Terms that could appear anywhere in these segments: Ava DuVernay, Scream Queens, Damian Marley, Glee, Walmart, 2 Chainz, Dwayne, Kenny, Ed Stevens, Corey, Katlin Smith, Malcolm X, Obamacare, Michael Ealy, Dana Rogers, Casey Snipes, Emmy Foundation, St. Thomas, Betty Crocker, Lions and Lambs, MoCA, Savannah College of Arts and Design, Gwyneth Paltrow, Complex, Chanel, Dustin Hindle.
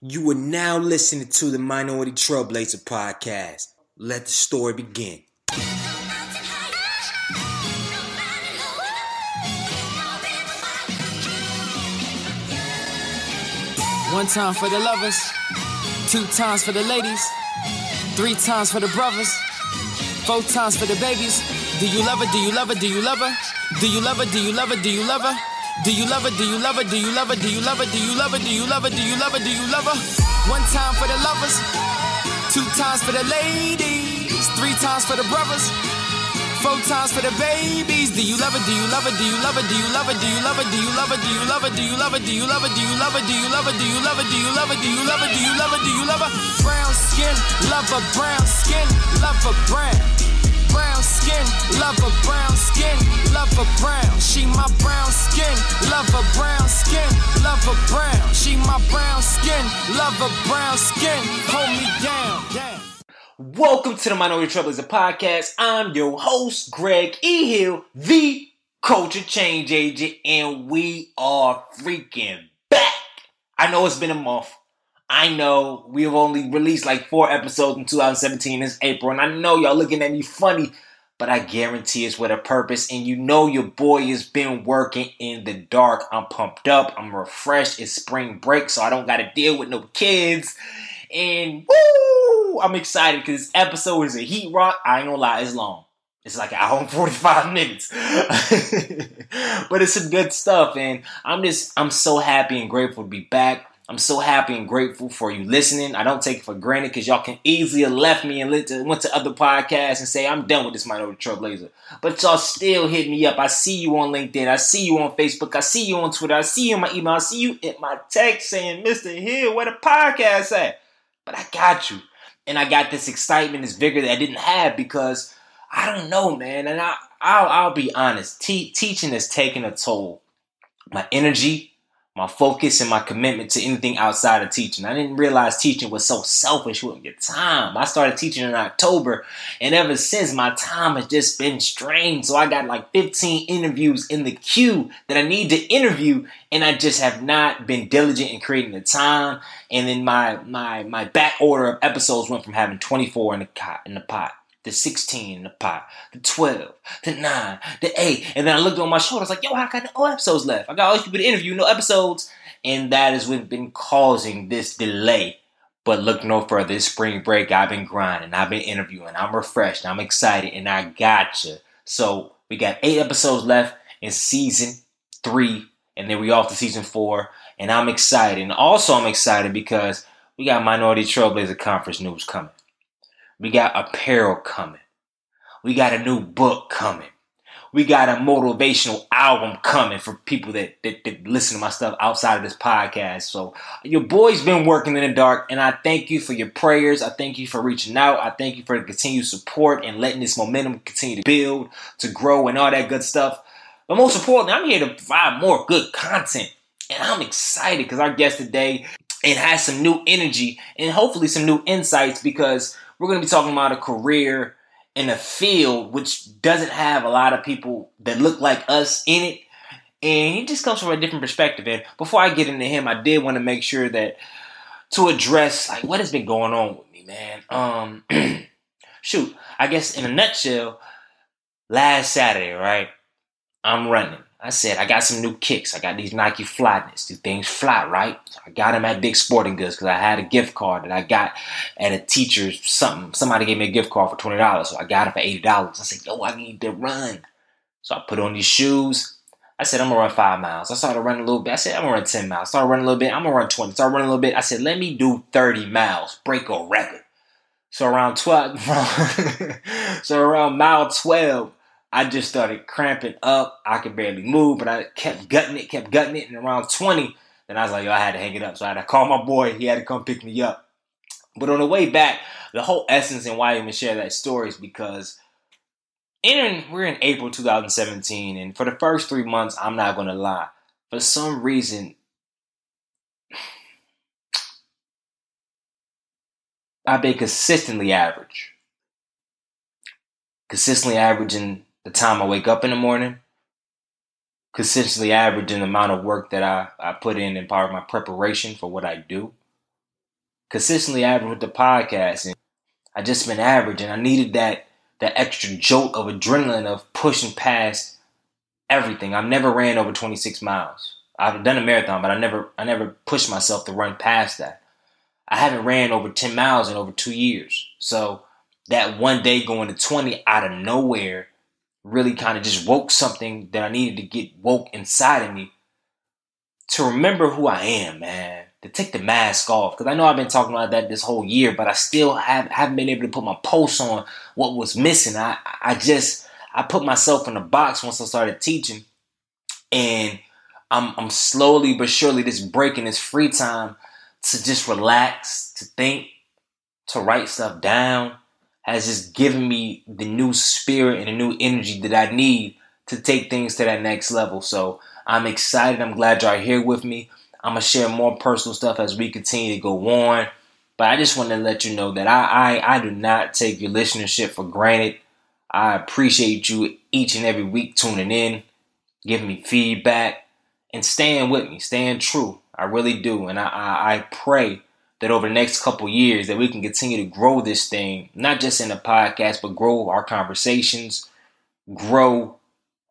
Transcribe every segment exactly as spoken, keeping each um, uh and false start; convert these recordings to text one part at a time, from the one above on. You are now listening to the Minority Trailblazer podcast. Let the story begin. One time for the lovers, two times for the ladies, three times for the brothers, four times for the babies. Do you love her? Do you love her? Do you love her? Do you love her? Do you love her? Do you love her? Do you love her? Do you love her? Do you love her? Do you love her? Do you love her? Do you love her? Do you love her? Do you love her? One time for the lovers, two times for the ladies, three times for the brothers, four times for the babies. Do you love her? Do you love her? Do you love her? Do you love her? Do you love her? Do you love her? Do you love her? Do you love her? Do you love her? Do you love her? Do you love her? Do you love her? Do you love her? Do you love her? Do you love her? Do you love her? Brown skin, lover, brown skin, lover, brown. Brown skin, love her brown skin, love her brown. She my brown skin, love her brown skin, love her brown. She my brown skin, love her brown skin, hold me down, down. Welcome to the Minority Trailblazer podcast. I'm your host, Greg E. Hill, the culture change agent, and we are freaking back. I know it's been a month. I know we've only released like four episodes in two thousand seventeen. It's April, and I know y'all looking at me funny, but I guarantee it's with a purpose. And you know your boy has been working in the dark. I'm pumped up. I'm refreshed. It's spring break, so I don't got to deal with no kids. And woo, I'm excited because this episode is a heat rock. I ain't gonna lie, it's long. It's like an hour and forty-five minutes. But it's some good stuff, and I'm just, I'm so happy and grateful to be back. I'm so happy and grateful for you listening. I don't take it for granted because y'all can easily have left me and went to other podcasts and say, I'm done with this Minority Trailblazer. But y'all still hit me up. I see you on LinkedIn. I see you on Facebook. I see you on Twitter. I see you in my email. I see you in my text saying, Mister Hill, where the podcast at? But I got you. And I got this excitement, this vigor that I didn't have because I don't know, man. And I, I'll, I'll be honest. Te- teaching is taking a toll. My energy, my focus, and my commitment to anything outside of teaching. I didn't realize teaching was so selfish with your time. I started teaching in October, and ever since, my time has just been strained. So I got like fifteen interviews in the queue that I need to interview, and I just have not been diligent in creating the time. And then my my my back order of episodes went from having twenty-four in the pot, in the pot, to sixteen in the pot, to twelve, to nine, to eight. And then I looked on my shoulder. I was like, yo, I got no episodes left. I got all these people to interview, no episodes. And that is what's been causing this delay. But look no further. It's spring break. I've been grinding. I've been interviewing. I'm refreshed. I'm excited. And I gotcha. So we got eight episodes left in season three. And then we off to season four. And I'm excited. And also I'm excited because we got Minority Trailblazer Conference news coming. We got apparel coming. We got a new book coming. We got a motivational album coming for people that, that, that listen to my stuff outside of this podcast. So your boy's been working in the dark, and I thank you for your prayers. I thank you for reaching out. I thank you for the continued support and letting this momentum continue to build, to grow, and all that good stuff. But most importantly, I'm here to provide more good content, and I'm excited because our guest today it has some new energy and hopefully some new insights because we're going to be talking about a career in a field which doesn't have a lot of people that look like us in it. And he just comes from a different perspective. And before I get into him, I did want to make sure that to address like what has been going on with me, man. Um, shoot, I guess in a nutshell, last Saturday, right, I'm running. I said, I got some new kicks. I got these Nike Flyknits. These things fly, right? So I got them at Dick's Sporting Goods because I had a gift card that I got at a teacher's something. Somebody gave me a gift card for twenty dollars, so I got them for eighty dollars. I said, yo, I need to run. So I put on these shoes. I said, I'm going to run five miles. I started running a little bit. I said, I'm going to run ten miles. Started running a little bit. I'm going to run twenty. Started running a little bit. I said, let me do thirty miles. Break a record. So around twelve, so around mile twelve, I just started cramping up. I could barely move, but I kept gutting it, kept gutting it. And around twenty, then I was like, yo, I had to hang it up. So I had to call my boy. He had to come pick me up. But on the way back, the whole essence and why I even share that story is because in, we're in April two thousand seventeen. And for the first three months, I'm not going to lie. For some reason, I've been consistently average. Consistently averaging the time I wake up in the morning, consistently averaging the amount of work that I, I put in and part of my preparation for what I do, consistently average with the podcast, and I just been averaging. I needed that that extra jolt of adrenaline of pushing past everything. I've never ran over twenty-six miles. I've done a marathon, but I never I never pushed myself to run past that. I haven't ran over ten miles in over two years. So that one day going to twenty out of nowhere really kind of just woke something that I needed to get woke inside of me to remember who I am, man, to take the mask off. Because I know I've been talking about that this whole year, but I still have, haven't been able to put my pulse on what was missing. I, I just, I put myself in a box once I started teaching, and I'm, I'm slowly but surely just breaking this free time to just relax, to think, to write stuff down, has just given me the new spirit and the new energy that I need to take things to that next level. So I'm excited. I'm glad y'all are here with me. I'm going to share more personal stuff as we continue to go on. But I just want to let you know that I, I, I do not take your listenership for granted. I appreciate you each and every week tuning in, giving me feedback, and staying with me, staying true. I really do. And I, I, I pray that over the next couple years that we can continue to grow this thing, not just in the podcast, but grow our conversations, grow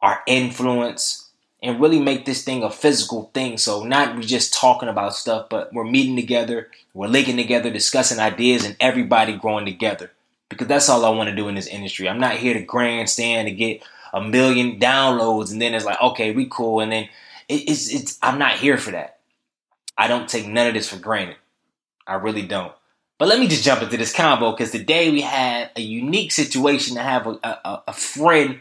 our influence, and really make this thing a physical thing. So not we're just talking about stuff, but we're meeting together, we're linking together, discussing ideas, and everybody growing together. Because that's all I want to do in this industry. I'm not here to grandstand to get a million downloads and then it's like, okay, we cool. And then it, it's it's I'm not here for that. I don't take none of this for granted. I really don't. But let me just jump into this combo, because today we had a unique situation to have a, a, a friend,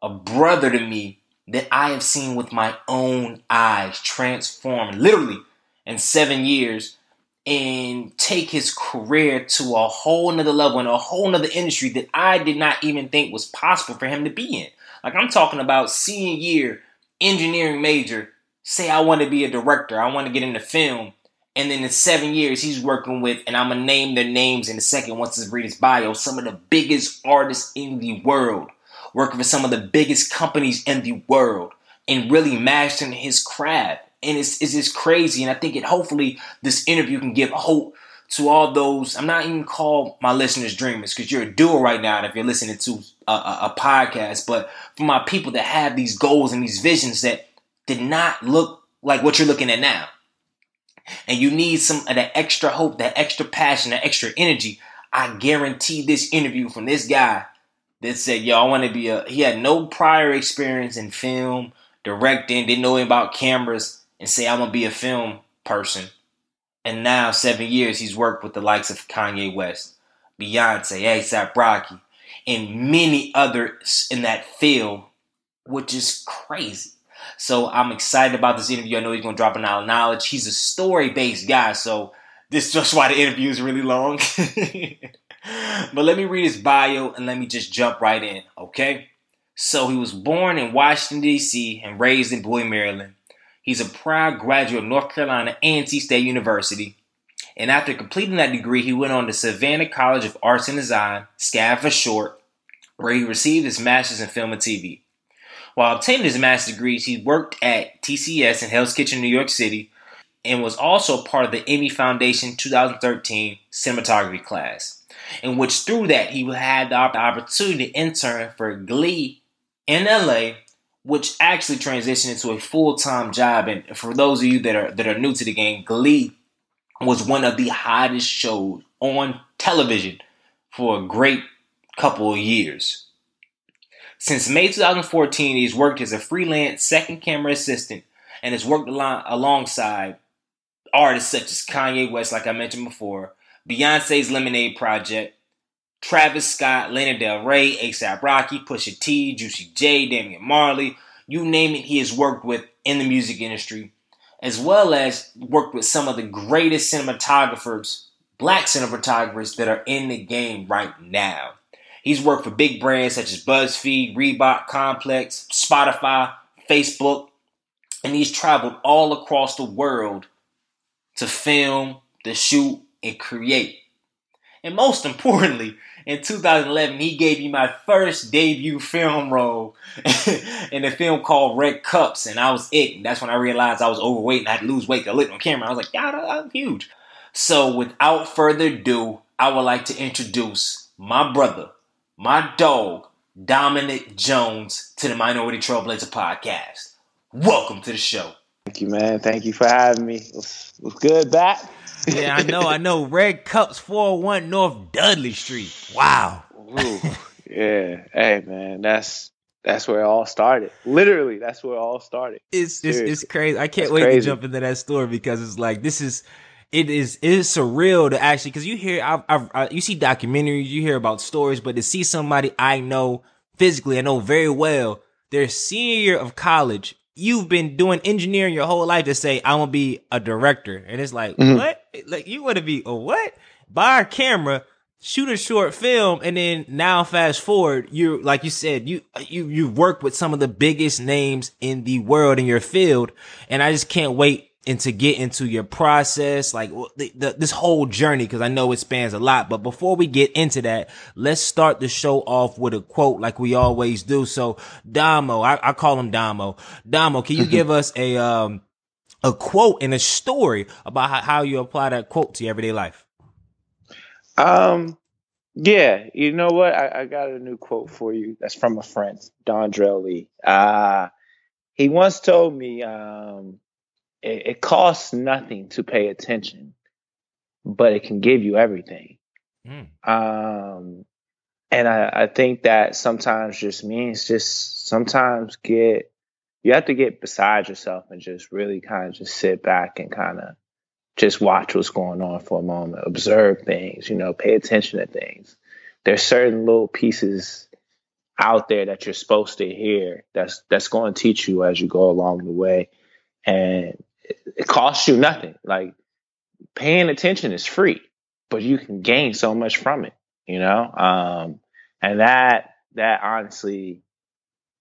a brother to me that I have seen with my own eyes transform literally in seven years and take his career to a whole nother level and a whole nother industry that I did not even think was possible for him to be in. Like, I'm talking about senior year engineering major, say I want to be a director, I want to get into film. And then in seven years, he's working with, and I'm going to name their names in a second once I read his bio, some of the biggest artists in the world, working for some of the biggest companies in the world, and really mastering his craft. And it's, it's just crazy. And I think it hopefully this interview can give hope to all those. I'm not even call my listeners dreamers, because you're a doer right now if you're listening to a, a, a podcast. But for my people that have these goals and these visions that did not look like what you're looking at now, and you need some of that extra hope, that extra passion, that extra energy, I guarantee this interview from this guy that said, yo, I want to be a, he had no prior experience in film, directing, didn't know anything about cameras, and say, I'm going to be a film person. And now, seven years, he's worked with the likes of Kanye West, Beyonce, A$AP Rocky, and many others in that field, which is crazy. So I'm excited about this interview. I know he's going to drop a lot of knowledge. He's a story-based guy, so this is just why the interview is really long. But let me read his bio and let me just jump right in, okay? So he was born in Washington, D C and raised in Bowie, Maryland. He's a proud graduate of North Carolina A and T State University. And after completing that degree, he went on to Savannah College of Arts and Design, SCAD for short, where he received his master's in film and T V. While obtaining his master's degrees, he worked at T C S in Hell's Kitchen, New York City, and was also part of the Emmy Foundation twenty thirteen cinematography class, in which through that he had the opportunity to intern for Glee in L A, which actually transitioned into a full-time job. And for those of you that are that are new to the game, Glee was one of the hottest shows on television for a great couple of years. Since May twenty fourteen, he's worked as a freelance second camera assistant and has worked al- alongside artists such as Kanye West, like I mentioned before, Beyonce's Lemonade Project, Travis Scott, Lana Del Rey, A$AP Rocky, Pusha T, Juicy J, Damian Marley, you name it, he has worked with in the music industry, as well as worked with some of the greatest cinematographers, black cinematographers that are in the game right now. He's worked for big brands such as BuzzFeed, Reebok, Complex, Spotify, Facebook, and he's traveled all across the world to film, to shoot, and create. And most importantly, in two thousand eleven, he gave me my first debut film role in a film called Red Cups, and I was it. And that's when I realized I was overweight and I had to lose weight. I looked on camera, I was like, yeah, I'm huge. So without further ado, I would like to introduce my brother, my dog, Dominic Jones, to the Minority Trailblazer podcast. Welcome to the show. Thank you, man. Thank you for having me. What's good, back? Yeah, I know. I know. Red Cups, four oh one North Dudley Street. Wow. Ooh, yeah. Hey, man. That's that's where it all started. Literally, that's where it all started. It's it's, it's crazy. I can't that's wait crazy. to jump into that story because it's like this is it is it is surreal to actually because you hear I, I, I you see documentaries, you hear about stories, but to see somebody I know physically, I know very well, their senior year of college. You've been doing engineering your whole life to say, I want to be a director. And it's like, mm-hmm. what? Like, you want to be a what? Buy a camera, shoot a short film. And then now fast forward, you're like you said, you, you, you've worked with some of the biggest names in the world in your field. And I just can't wait and to get into your process, like the, the, this whole journey. Cause I know it spans a lot, but before we get into that, let's start the show off with a quote like we always do. So Damo, I, I call him Damo. Damo, can you give us a, um, a quote and a story about how, how you apply that quote to your everyday life? Um, yeah, you know what? I, I got a new quote for you. That's from a friend, Dondrell Lee. Uh, he once told me, um, it costs nothing to pay attention, but it can give you everything. Mm. Um, and I, I think that sometimes just means just sometimes get, you have to get beside yourself and just really kind of just sit back and kind of just watch what's going on for a moment, observe things, you know, pay attention to things. There's certain little pieces out there that you're supposed to hear. That's, that's going to teach you as you go along the way. And it costs you nothing. Like paying attention is free, but you can gain so much from it, you know? Um, and that, that honestly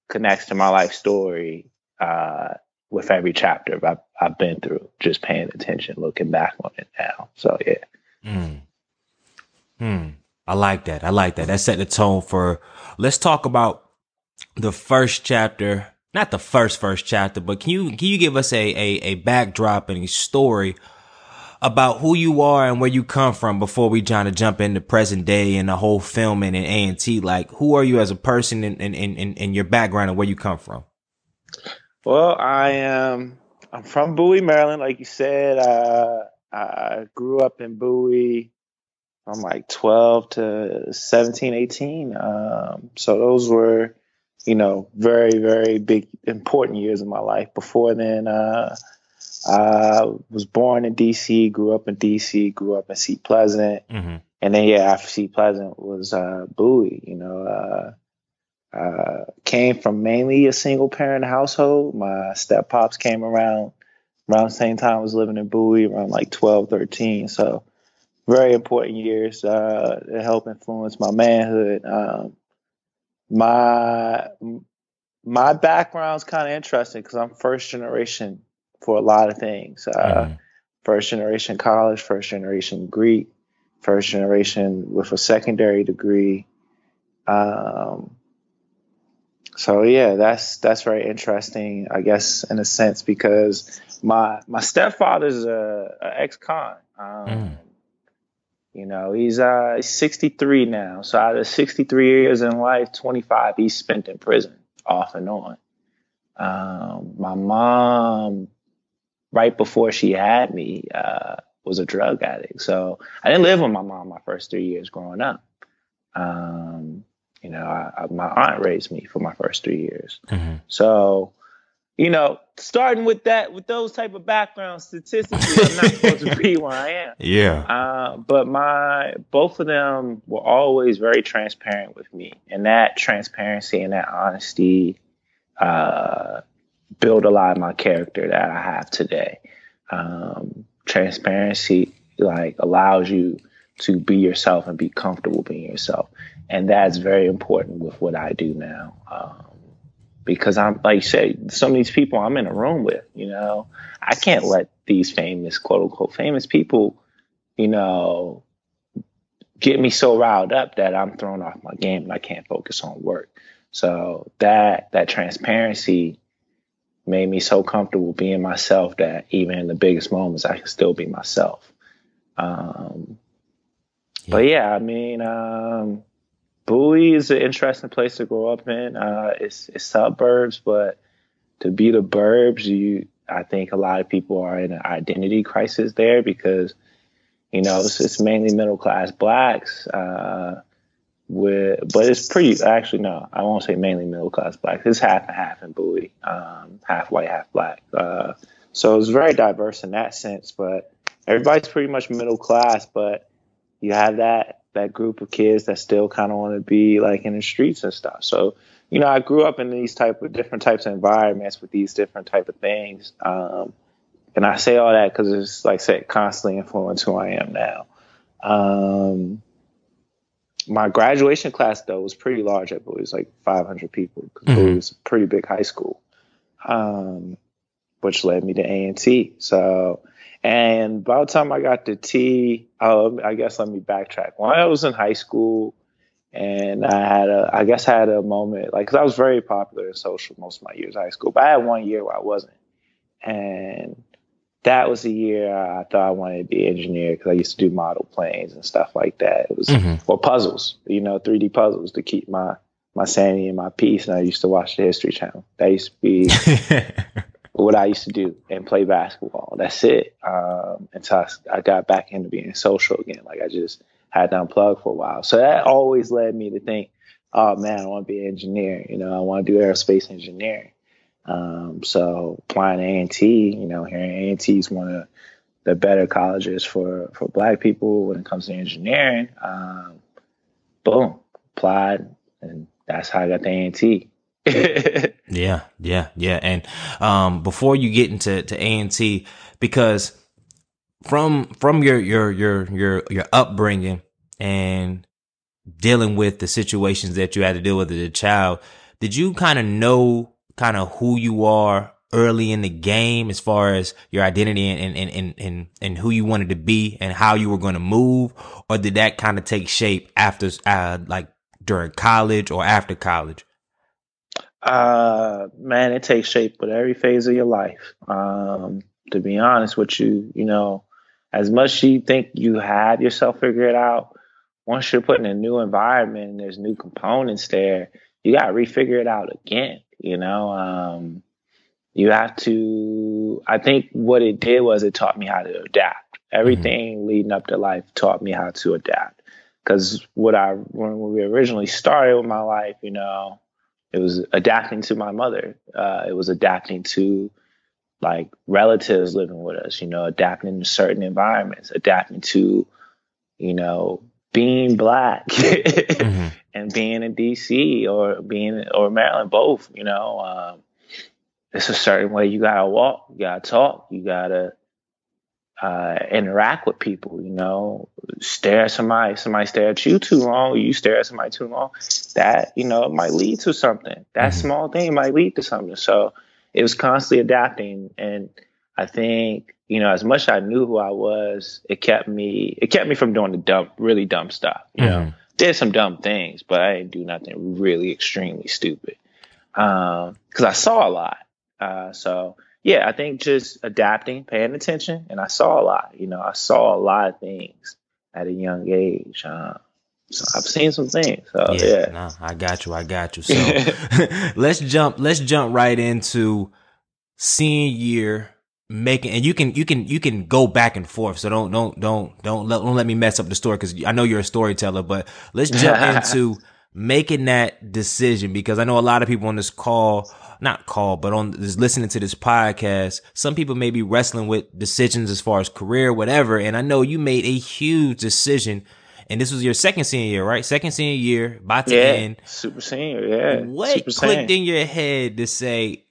connects to my life story, uh, with every chapter I've, I've been through, just paying attention, looking back on it now. So yeah. Hmm. Hmm. I like that. I like that. That set the tone for, let's talk about the first chapter. Not the first, first chapter, but can you, can you give us a, a, a backdrop and a story about who you are and where you come from before we trying to jump into present day and the whole filming and A and T? Like, who are you as a person and, and, and, and your background and where you come from? Well, I am, I'm from Bowie, Maryland. Like you said, uh, I grew up in Bowie from like twelve to seventeen, eighteen. Um, so those were, you know, very, very big, important years of my life. Before then, uh, I was born in D C, grew up in D C, grew up in Seat Pleasant. Mm-hmm. And then, yeah, after Seat Pleasant was uh, Bowie, you know. Uh, uh, came from mainly a single-parent household. My step-pops came around around the same time I was living in Bowie, around like twelve, thirteen. So very important years uh, to help influence my manhood. Um, My my background's kind of interesting because I'm first generation for a lot of things. Uh, mm-hmm. First generation college, first generation Greek, first generation with a secondary degree. Um, so yeah, that's that's very interesting, I guess, in a sense, because my my stepfather's a, a ex-con. Um, mm. You know, he's uh, sixty-three now. So out of sixty-three years in life, twenty-five he spent in prison off and on. Um, my mom, right before she had me, uh, was a drug addict. So I didn't live with my mom my first three years growing up. Um, you know, I, I, my aunt raised me for my first three years. Mm-hmm. So, you know, starting with that, with those type of backgrounds, statistically, I'm not supposed to be where I am. Yeah. Uh, but my, both of them were always very transparent with me, and that transparency and that honesty uh, built a lot of my character that I have today. Um, transparency like allows you to be yourself and be comfortable being yourself, and that's very important with what I do now. Um, Because I'm, like you said, some of these people I'm in a room with, you know, I can't let these famous, quote unquote, famous people, you know, get me so riled up that I'm thrown off my game and I can't focus on work. So that that transparency made me so comfortable being myself that even in the biggest moments, I can still be myself. Um, yeah. But yeah, I mean, um, Bowie is an interesting place to grow up in. Uh, it's, it's suburbs, but to be the burbs, you, I think a lot of people are in an identity crisis there because, you know, it's, it's mainly middle class blacks. Uh, with, but it's pretty, actually, no, I won't say mainly middle class blacks. It's half and half in Bowie, um, half white, half black. Uh, so it's very diverse in that sense, but everybody's pretty much middle class, but you have that, that group of kids that still kind of want to be like in the streets and stuff. So, you know, I grew up in these type of different types of environments with these different type of things. Um, and I say all that because it's like I said, constantly influenced who I am now. Um, my graduation class though was pretty large. I believe it was like five hundred people. Cause mm-hmm. It was a pretty big high school, um, which led me to A and T. So, and by the time I got to T, um, I guess let me backtrack. When I was in high school, and I had a, I guess I had a moment, like, because I was very popular in social most of my years in high school, but I had one year where I wasn't. And that was the year I thought I wanted to be an engineer because I used to do model planes and stuff like that. It was mm-hmm. or puzzles, you know, three D puzzles to keep my, my sanity and my peace. And I used to watch the History Channel. That used to be what I used to do and play basketball. That's it. Um, until I, I got back into being social again. Like, I just had to unplug for a while. So that always led me to think, oh man, I want to be an engineer. You know, I want to do aerospace engineering. Um, so applying to A and T, you know, here in A and T is one of the better colleges for, for black people when it comes to engineering. Um, boom, applied. And that's how I got to A and T. yeah, yeah, yeah. And um, before you get into to A and T, because from from your your your your your upbringing and dealing with the situations that you had to deal with as a child, did you kind of know kind of who you are early in the game as far as your identity and and and and, and who you wanted to be and how you were going to move, or did that kind of take shape after uh, like during college or after college? Uh, man, it takes shape with every phase of your life. Um, to be honest with you, you know, as much as you think you have yourself figured out, once you're put in a new environment and there's new components there, you got to refigure it out again. You know, um, you have to, I think what it did was it taught me how to adapt. Everything mm-hmm. leading up to life taught me how to adapt. Cause what I, when we originally started with my life, you know, it was adapting to my mother. Uh, it was adapting to like relatives living with us, you know, adapting to certain environments, adapting to, you know, being black mm-hmm. and being in D C or being or Maryland, both, you know, um, it's a certain way you gotta walk, you gotta talk, you gotta uh, interact with people, you know, stare at somebody, somebody stare at you too long, you stare at somebody too long, that, you know, it might lead to something. That small thing might lead to something. So it was constantly adapting. And I think, you know, as much as I knew who I was, it kept me, it kept me from doing the dumb, really dumb stuff. You mm-hmm. know, did some dumb things, but I didn't do nothing really extremely stupid. Um, cause I saw a lot. Uh, so yeah, I think just adapting, paying attention, and I saw a lot. You know, I saw a lot of things at a young age. Uh, so I've seen some things. So, yeah, yeah. Nah, I got you. I got you. So let's jump. Let's jump right into senior year making, and you can you can you can go back and forth. So don't don't don't don't let don't let me mess up the story because I know you're a storyteller. But let's jump into making that decision because I know a lot of people on this call. Not call, but on this, listening to this podcast, some people may be wrestling with decisions as far as career, whatever. And I know you made a huge decision, and this was your second senior year, right? Second senior year, about to yeah, end. Super senior, yeah. What super clicked senior. In your head to say,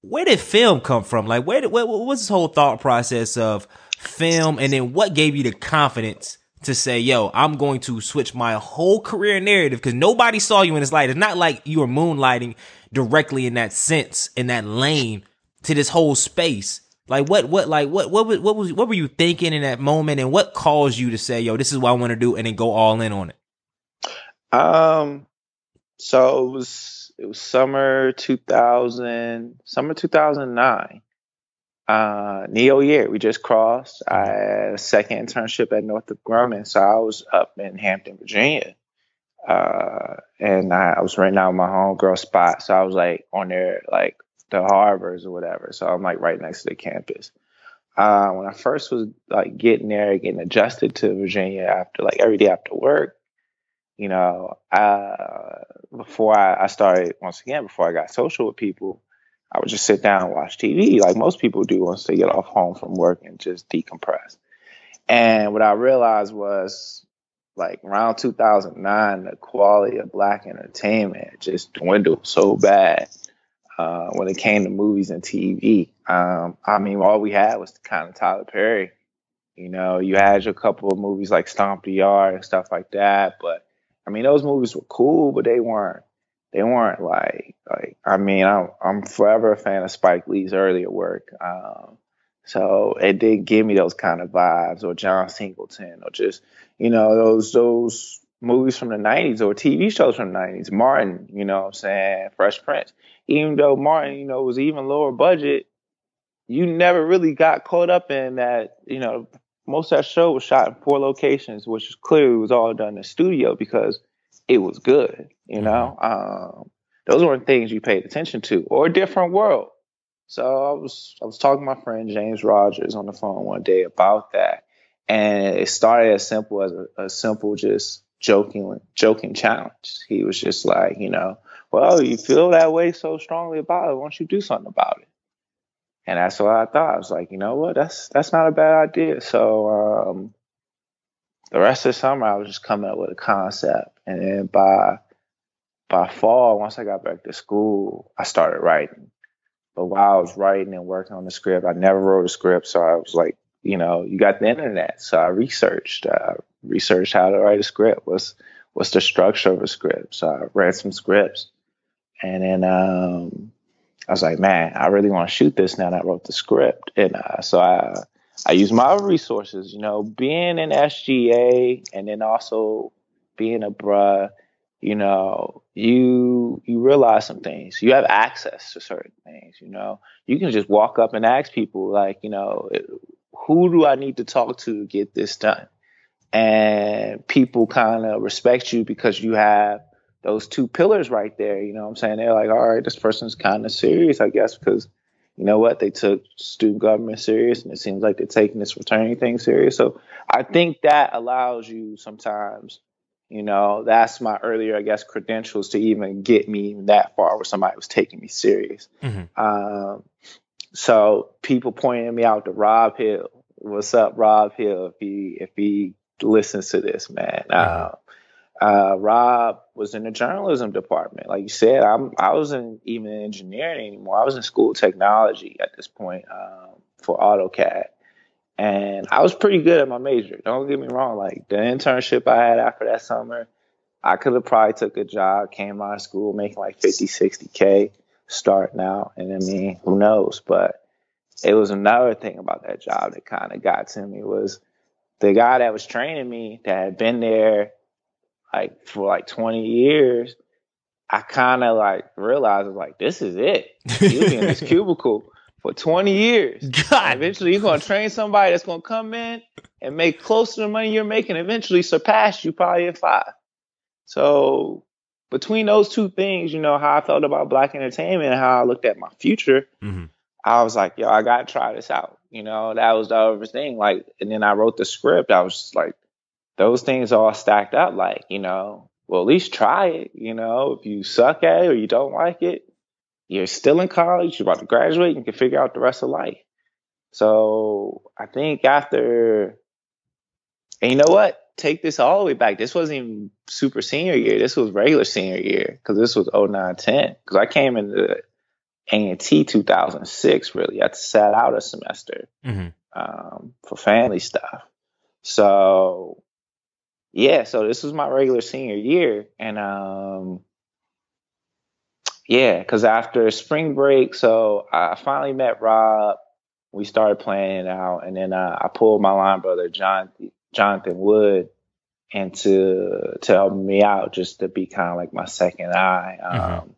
where did film come from? Like, where did, what, what was this whole thought process of film? And then what gave you the confidence to say, yo, I'm going to switch my whole career narrative because nobody saw you in this light. It's not like you were moonlighting directly in that sense, in that lane, to this whole space. Like what, what, like what, what, what, what was, what were you thinking in that moment, and what caused you to say, yo, this is what I want to do, and then go all in on it? Um, so it was, it was summer two thousand, summer two thousand nine, uh, Neo year we just crossed. I had a second internship at Northrop Grumman, so I was up in Hampton, Virginia. Uh, and I, I was renting out my homegirl spot, so I was like on their like the harbors or whatever. So I'm like right next to the campus. Uh, when I first was like getting there, getting adjusted to Virginia after like every day after work, you know, uh, before I, I started once again, before I got social with people, I would just sit down and watch T V like most people do once they get off home from work and just decompress. And what I realized was like around two thousand nine, the quality of Black entertainment just dwindled so bad. Uh, when it came to movies and T V, um, I mean, all we had was kind of Tyler Perry. You know, you had your couple of movies like Stomp the Yard and stuff like that. But I mean, those movies were cool, but they weren't. They weren't like like. I mean, I'm I'm forever a fan of Spike Lee's earlier work. Um, so it didn't give me those kind of vibes, or John Singleton, or just you know those those movies from the nineties or T V shows from the nineties. Martin, you know what I'm saying, Fresh Prince. Even though Martin, you know, was even lower budget, you never really got caught up in that. You know, most of that show was shot in four locations, which is clearly was all done in the studio because it was good. You know, um, those weren't things you paid attention to, or a different world. So I was I was talking to my friend James Rogers on the phone one day about that, and it started as simple as a, a simple just joking joking challenge. He was just like, you know, well, you feel that way so strongly about it, why don't you do something about it? And that's what I thought. I was like, you know what, that's that's not a bad idea. So um, the rest of the summer, I was just coming up with a concept. And then by, by fall, once I got back to school, I started writing. But while I was writing and working on the script, I never wrote a script. So I was like, you know, you got the internet. So I researched. I researched how to write a script. What's, what's the structure of a script? So I read some scripts. And then um, I was like, man, I really want to shoot this now that I wrote the script. And uh, so I I used my resources, you know, being in S G A and then also being a bruh, you know, you you realize some things. You have access to certain things, you know. You can just walk up and ask people like, you know, who do I need to talk to to get this done? And people kind of respect you because you have those two pillars right there, you know what I'm saying? They're like, all right, this person's kind of serious, I guess, because you know what? They took student government serious, and it seems like they're taking this fraternity thing serious. So I think that allows you sometimes, you know, that's my earlier, I guess, credentials to even get me even that far where somebody was taking me serious. Mm-hmm. Um, so people pointing me out to Rob Hill. What's up, Rob Hill? If he, if he listens to this, man. Mm-hmm. Um, Uh, Rob was in the journalism department. Like you said, I'm, I wasn't even in engineering anymore. I was in school technology at this point um, for AutoCAD. And I was pretty good at my major. Don't get me wrong. Like the internship I had after that summer, I could have probably took a job, came out of school making like fifty, sixty K starting out. And I mean, who knows? But it was another thing about that job that kind of got to me was the guy that was training me that had been there like for like twenty years, I kind of like realized, like, this is it. You'll be in this cubicle for twenty years. God. Eventually, you're going to train somebody that's going to come in and make close to the money you're making, eventually surpass you probably in five. So between those two things, you know, how I felt about Black entertainment and how I looked at my future, mm-hmm. I was like, yo, I got to try this out. You know, that was the other thing. Like, and then I wrote the script. I was just like, those things all stacked up like, you know, well, at least try it. You know, if you suck at it or you don't like it, you're still in college, you're about to graduate, you can figure out the rest of life. So I think after, and you know what? Take this all the way back. This wasn't even super senior year. This was regular senior year because this was oh nine ten. Because I came into A and T two thousand six, really. I sat out a semester mm-hmm. um, for family stuff. So... yeah, so this was my regular senior year. And um, yeah, because after spring break, so I finally met Rob. We started playing it out. And then uh, I pulled my line brother, John, Jonathan Wood, and to, to help me out just to be kind of like my second eye, um, mm-hmm.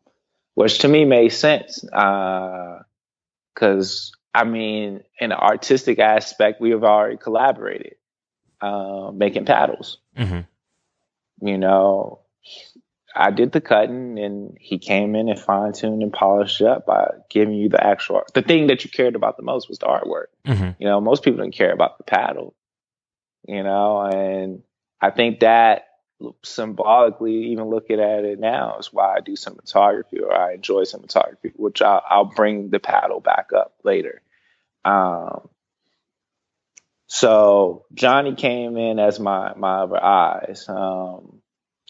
which to me made sense because uh, I mean, in the artistic aspect, we have already collaborated, uh, making paddles. Mm-hmm. You know, I did the cutting, and he came in and fine-tuned and polished it up by giving you the actual art. The thing that you cared about the most was the artwork. Mm-hmm. You know, most people didn't care about the paddle, you know, and I think that symbolically, even looking at it now, is why I do cinematography, or I enjoy cinematography, which I'll, I'll bring the paddle back up later. Um, so Johnny came in as my, my other eyes. Um,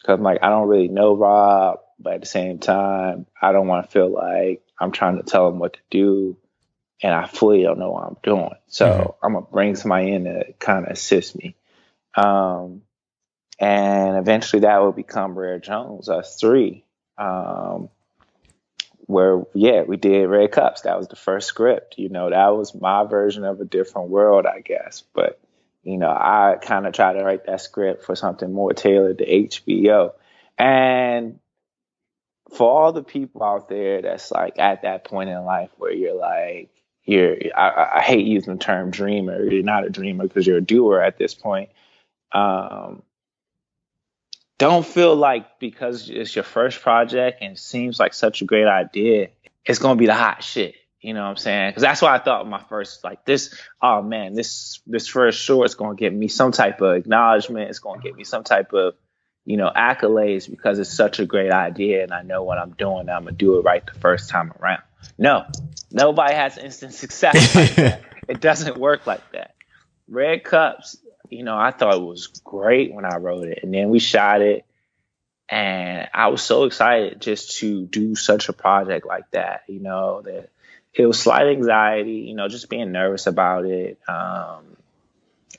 Cause I'm like, I don't really know Rob, but at the same time, I don't want to feel like I'm trying to tell him what to do, and I fully don't know what I'm doing. So mm-hmm. I'm gonna bring somebody in to kind of assist me, um, and eventually that will become Rare Jones, us three. Um, where yeah, we did Red Cups. That was the first script. You know, that was my version of a different world, I guess, but. You know, I kind of try to write that script for something more tailored to H B O. And for all the people out there that's like at that point in life where you're like, you're, I, I hate using the term dreamer. You're not a dreamer because you're a doer at this point. Um, don't feel like because it's your first project and it seems like such a great idea, it's going to be the hot shit. You know what I'm saying? Because that's what I thought my first, like this, oh man, this this first short is going to get me some type of acknowledgement. It's going to get me some type of, you know, accolades because it's such a great idea and I know what I'm doing. I'm going to do it right the first time around. No, nobody has instant success like that. It doesn't work like that. Red Cups, you know, I thought it was great when I wrote it. And then we shot it. And I was so excited just to do such a project like that, you know, that. It was slight anxiety, you know, just being nervous about it um,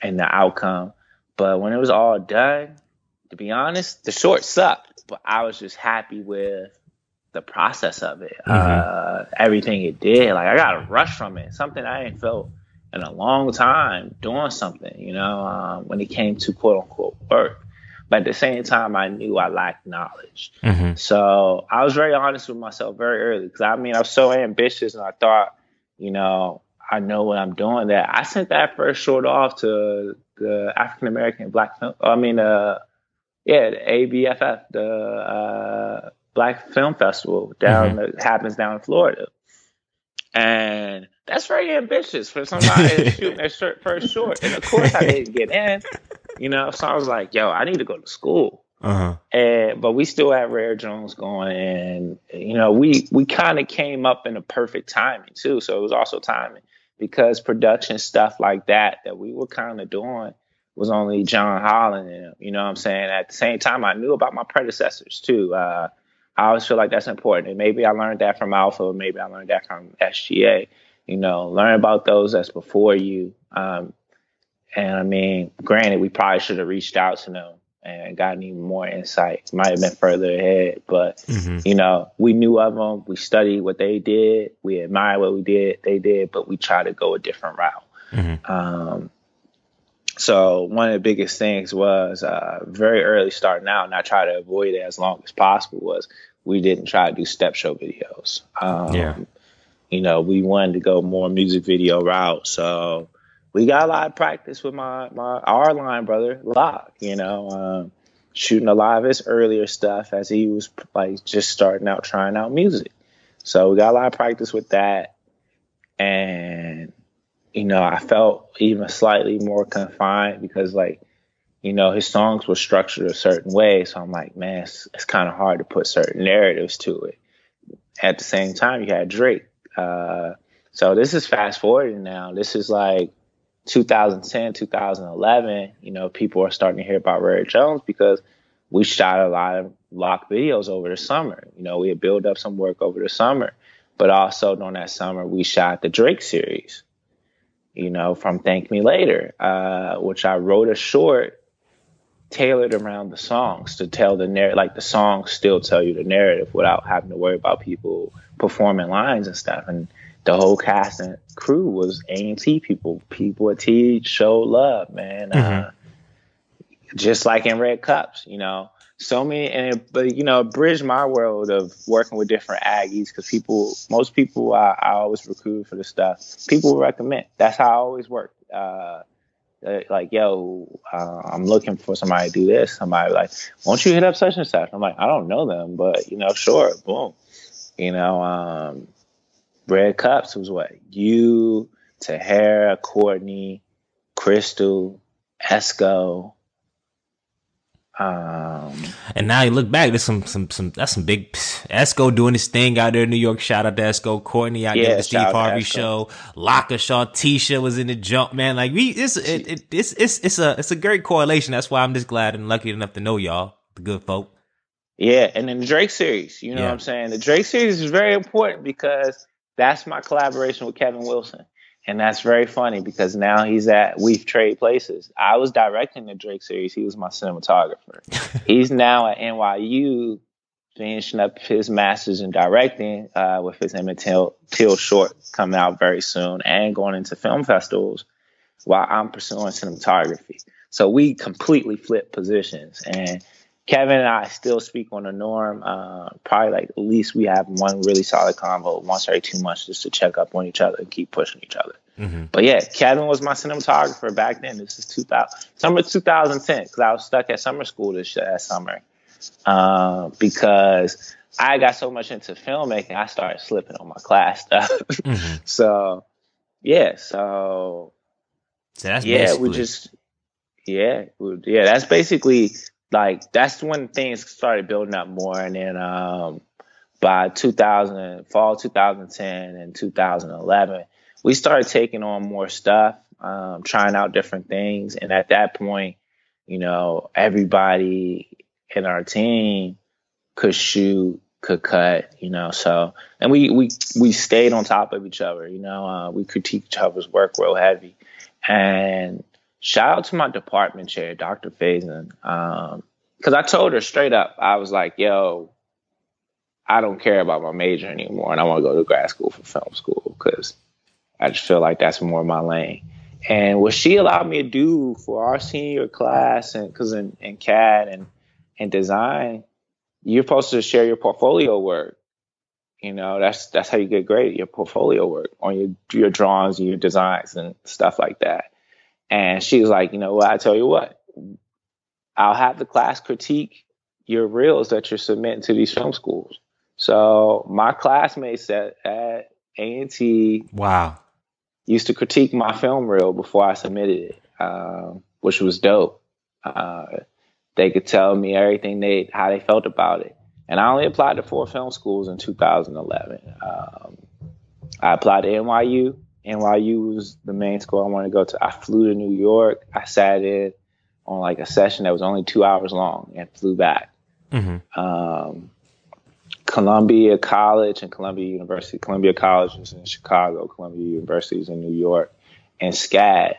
and the outcome. But when it was all done, to be honest, the short sucked. But I was just happy with the process of it, mm-hmm. uh, everything it did. Like, I got a rush from it, something I didn't feel in a long time doing something, you know, um, when it came to quote-unquote work. But at the same time, I knew I lacked knowledge. Mm-hmm. So I was very honest with myself very early because, I mean, I was so ambitious and I thought, you know, I know what I'm doing that I sent that first short off to the African-American Black Film, I mean, uh, yeah, the A B F F, the uh, Black Film Festival down mm-hmm. that happens down in Florida. And that's very ambitious for somebody shooting their first short. And, of course, I didn't get in. You know, so I was like, yo, I need to go to school. Uh-huh. And, but we still had Rare Jones going. And, you know, we, we kind of came up in a perfect timing, too. So it was also timing because production stuff like that that we were kind of doing was only John Holland and him. You know what I'm saying? At the same time, I knew about my predecessors, too. Uh, I always feel like that's important. And maybe I learned that from Alpha. Maybe I learned that from S G A. You know, learn about those that's before you. Um And I mean, granted, we probably should have reached out to them and gotten even more insight. Might have been further ahead, but mm-hmm. you know, we knew of them. We studied what they did. We admired what we did. They did, but we tried to go a different route. Mm-hmm. Um, so one of the biggest things was uh, very early starting out, and I try to avoid it as long as possible. Was we didn't try to do step show videos. Um, yeah, you know, we wanted to go more music video route, so. We got a lot of practice with my, my our line brother, Locke, you know, um, shooting a lot of his earlier stuff as he was like just starting out, trying out music. So we got a lot of practice with that. And, you know, I felt even slightly more confined because like, you know, his songs were structured a certain way. So I'm like, man, it's, it's kind of hard to put certain narratives to it. At the same time, you had Drake. Uh, so this is fast forwarding now. This is like, two thousand ten, two thousand eleven, you know, people are starting to hear about Rare Jones because we shot a lot of Lock videos over the summer. You know, we had built up some work over the summer, but also during that summer, we shot the Drake series, you know, from Thank Me Later, uh, which I wrote a short tailored around the songs to tell the narrative, like the songs still tell you the narrative without having to worry about people performing lines and stuff. And the whole cast and crew was A and T people. People at T showed love, man. Mm-hmm. Uh, just like in Red Cups, you know. so many, and it, but you know, it bridged my world of working with different Aggies, because people, most people I, I always recruit for this stuff, people recommend. That's how I always work. Uh, like, yo, uh, I'm looking for somebody to do this. Somebody like, won't you hit up such and such? I'm like, I don't know them, but you know, sure, boom. You know, um, Red Cups was what? You, Tahara, Courtney, Crystal, Esco. Um, and now you look back, there's some, some, some, that's some big Esco doing his thing out there in New York. Shout out to Esco, Courtney out yeah, there at the Steve Harvey show. Laka Shaw, Tisha was in the jump, man. Like we, it's, it, it, it's, it's, it's a, it's a great correlation. That's why I'm just glad and lucky enough to know y'all, the good folk. Yeah. And then the Drake series, you know yeah. what I'm saying? The Drake series is very important because that's my collaboration with Kevin Wilson. And that's very funny because now he's at We've Trade Places. I was directing the Drake series. He was my cinematographer. He's now at N Y U finishing up his master's in directing uh, with his Emmett Till short coming out very soon and going into film festivals while I'm pursuing cinematography. So we completely flipped positions. And Kevin and I still speak on the norm. Uh, probably like at least we have one really solid convo once every two months just to check up on each other and keep pushing each other. Mm-hmm. But yeah, Kevin was my cinematographer back then. This is two thousand, summer two thousand ten, because I was stuck at summer school this uh, summer uh, because I got so much into filmmaking, I started slipping on my class stuff. Mm-hmm. So yeah, so, so that's yeah, basically. we just yeah, we, yeah, that's basically. Like, that's when things started building up more. And then um, by two thousand, fall two thousand ten and two thousand eleven, we started taking on more stuff, um, trying out different things. And at that point, you know, everybody in our team could shoot, could cut, you know. So, and we, we, we stayed on top of each other, you know. Uh, we critiqued each other's work real heavy. And shout out to my department chair, Doctor Faison, um, because I told her straight up, I was like, yo, I don't care about my major anymore, and I want to go to grad school for film school because I just feel like that's more my lane. And what she allowed me to do for our senior class, and because in, in C A D and, and design, you're supposed to share your portfolio work. You know, that's that's how you get graded, your portfolio work on your, your drawings and your designs and stuff like that. And she was like, you know what, I tell you what, I'll have the class critique your reels that you're submitting to these film schools. So my classmates at, at A and T wow, used to critique my film reel before I submitted it, um, which was dope. Uh, they could tell me everything they, how they felt about it. And I only applied to four film schools in two thousand eleven. Um, I applied to N Y U. N Y U was the main school I wanted to go to. I flew to New York. I sat in on like a session that was only two hours long and flew back. Mm-hmm. Um, Columbia College and Columbia University. Columbia College is in Chicago. Columbia University is in New York. And SCAD.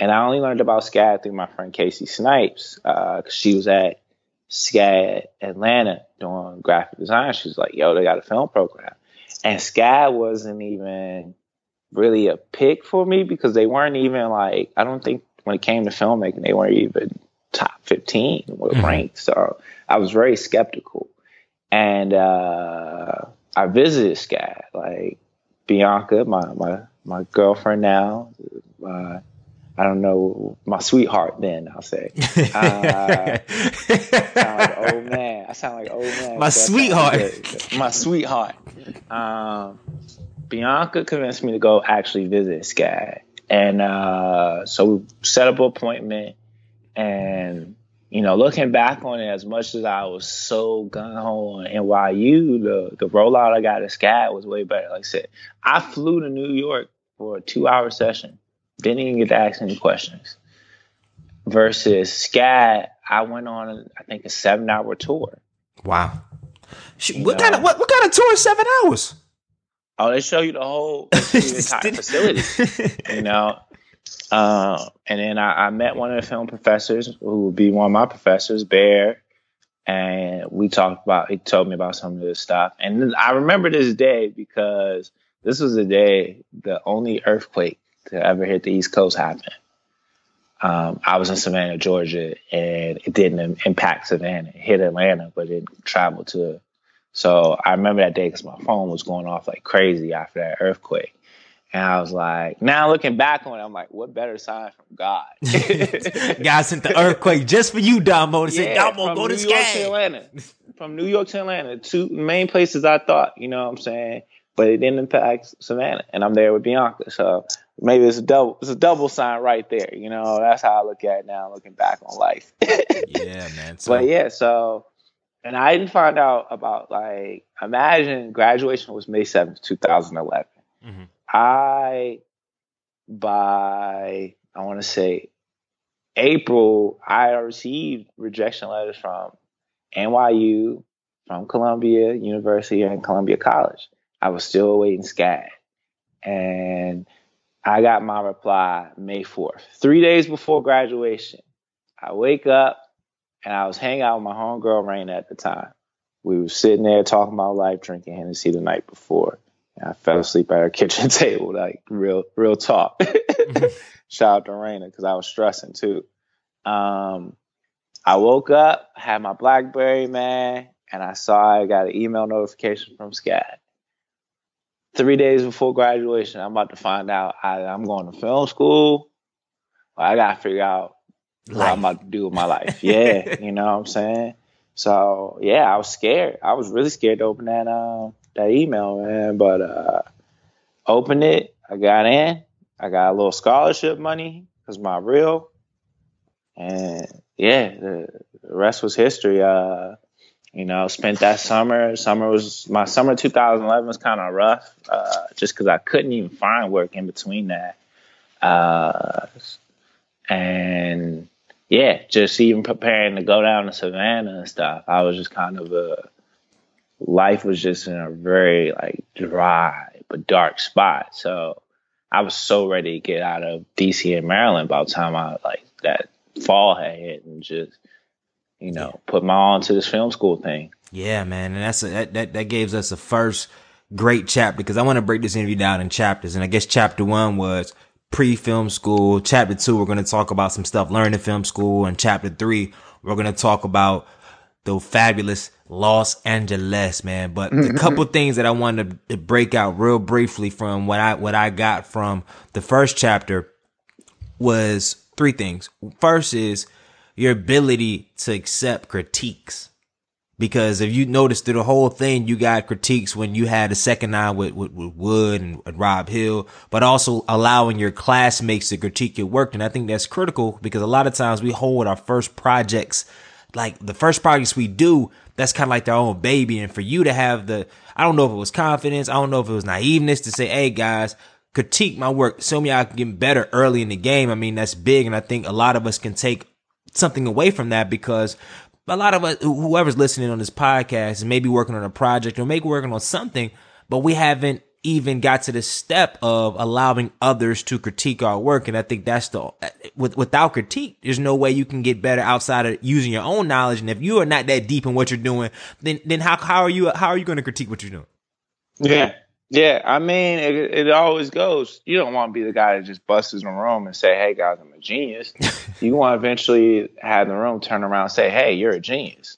And I only learned about SCAD through my friend Casey Snipes because uh, she was at SCAD Atlanta doing graphic design. She was like, yo, they got a film program. And SCAD wasn't even really a pick for me because they weren't even like, I don't think when it came to filmmaking, they weren't even top fifteen with mm-hmm. ranked. So I was very skeptical. And uh, I visited SCAD, like Bianca, my, my, my girlfriend now, uh, I don't know, my sweetheart then, I'll say. Uh, I sound like old man. I sound like old man. My sweetheart. My sweetheart. Um, Bianca convinced me to go actually visit SCAD. And uh, so we set up an appointment. And, you know, looking back on it, as much as I was so gung-ho on N Y U, the, the rollout I got at SCAD was way better. Like I said, I flew to New York for a two-hour session. Didn't even get to ask any questions. Versus SCAD, I went on, I think, a seven-hour tour. Wow. You what know? kind of what, what kind of tour is seven hours? Oh, they show you the whole entire facility, you know. Uh, and then I, I met one of the film professors who would be one of my professors, Bear, and we talked about, he told me about some of this stuff. And I remember this day because this was the day the only earthquake to ever hit the East Coast happened. Um, I was in Savannah, Georgia, and it didn't impact Savannah. It hit Atlanta, but it traveled to. So I remember that day because my phone was going off like crazy after that earthquake. And I was like, now looking back on it, I'm like, what better sign from God? God sent the earthquake just for you, Domo, to yeah, say, Domo, go to this game. From New York to Atlanta, two main places I thought, you know what I'm saying? But it didn't impact Savannah, and I'm there with Bianca. So maybe it's a double, it's a double sign right there. You know, that's how I look at it now, looking back on life. Yeah, man. So. But yeah, so, and I didn't find out about, like, imagine graduation was May seventh, two thousand eleven. Mm-hmm. I, by, I want to say, April, I received rejection letters from N Y U, from Columbia University, and Columbia College. I was still awaiting SCAD. And I got my reply May fourth, three days before graduation. I wake up, and I was hanging out with my homegirl, Raina, at the time. We were sitting there talking about life, drinking Hennessy the night before. I fell asleep at her kitchen table, like real, real talk. Shout out to Raina because I was stressing too. Um, I woke up, had my BlackBerry, man, and I saw I got an email notification from SCAD. Three days before graduation, I'm about to find out I, I'm going to film school. I got to figure out life. What I'm about to do with my life. Yeah, you know what I'm saying? So, yeah, I was scared. I was really scared to open that um, that email, man. But uh, opened it. I got in. I got a little scholarship money because my real. And, yeah, the, the rest was history. Uh, you know, spent that summer. Summer was my summer two thousand eleven was kind of rough uh, just because I couldn't even find work in between that. Uh, and... Yeah, just even preparing to go down to Savannah and stuff. I was just kind of a life was just in a very like dry but dark spot. So I was so ready to get out of D C and Maryland by the time I like that fall had hit and just you know put my all into this film school thing. Yeah, man, and that's a, that, that that gives us a first great chapter because I want to break this interview down in chapters, and I guess chapter one was pre-film school. Chapter two, we're going to talk about some stuff learning film school. And chapter three, we're going to talk about the fabulous Los Angeles, man. But a couple things that I wanted to break out real briefly from what I, what I got from the first chapter was three things. First is your ability to accept critiques. Because if you notice through the whole thing, you got critiques when you had a second eye with, with, with Wood and, and Rob Hill, but also allowing your classmates to critique your work. And I think that's critical because a lot of times we hold our first projects, like the first projects we do, that's kind of like their own baby. And for you to have the, I don't know if it was confidence, I don't know if it was naiveness to say, hey guys, critique my work. Show me I can get better early in the game. I mean, that's big. And I think a lot of us can take something away from that because a lot of us, whoever's listening on this podcast is maybe working on a project or maybe working on something, but we haven't even got to the step of allowing others to critique our work. And I think that's the, with, without critique, there's no way you can get better outside of using your own knowledge. And if you are not that deep in what you're doing, then, then how, how are you, how are you going to critique what you're doing? Yeah. Yeah. I mean, it, it always goes, you don't want to be the guy that just busts in the room and say, hey guys, I'm genius. You want to eventually have the room turn around and say, hey, you're a genius.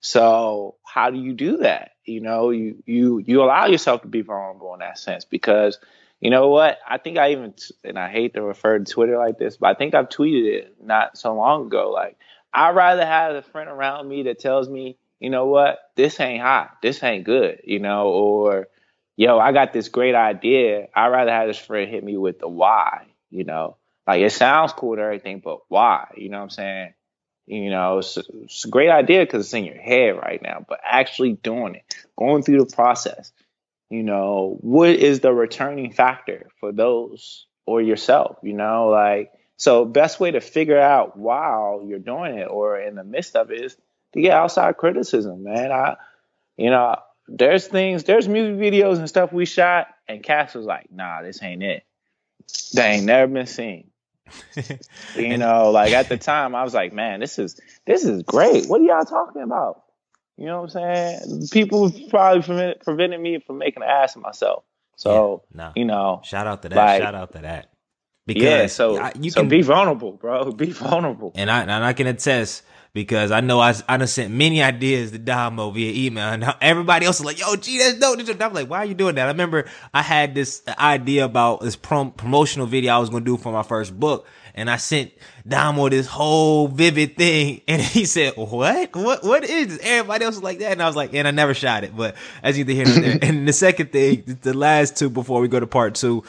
So how do you do that? You know, you you you allow yourself to be vulnerable in that sense because you know what? I think I even, and I hate to refer to Twitter like this, but I think I've tweeted it not so long ago. Like, I'd rather have a friend around me that tells me, you know what? This ain't hot. This ain't good, you know, or, yo, I got this great idea. I'd rather have this friend hit me with the why, you know. Like, it sounds cool and everything, but why? You know what I'm saying? You know, it's, it's a great idea because it's in your head right now, but actually doing it, going through the process, you know, what is the returning factor for those or yourself, you know? Like, so best way to figure out while you're doing it or in the midst of it is to get outside criticism, man. I, you know, there's things, there's music videos and stuff we shot, and Cass was like, nah, this ain't it. That ain't never been seen. You know, like at the time I was like, man, this is this is great. What are y'all talking about? You know what I'm saying? People probably prevent, prevented me from making an ass of myself. So yeah, nah. You know, shout out to that. Like, shout out to that. Because yeah, so, I, you so can be vulnerable, bro. Be vulnerable. And I and I can attest, because I know I, I done sent many ideas to Damo via email, and everybody else was like, yo, gee, that's dope. And I'm like, why are you doing that? I remember I had this idea about this prom- promotional video I was going to do for my first book, and I sent Damo this whole vivid thing, and he said, what? What? What is this? Everybody else was like that, and I was like, and I never shot it, but as you can hear there. And the second thing, the last two before we go to part two,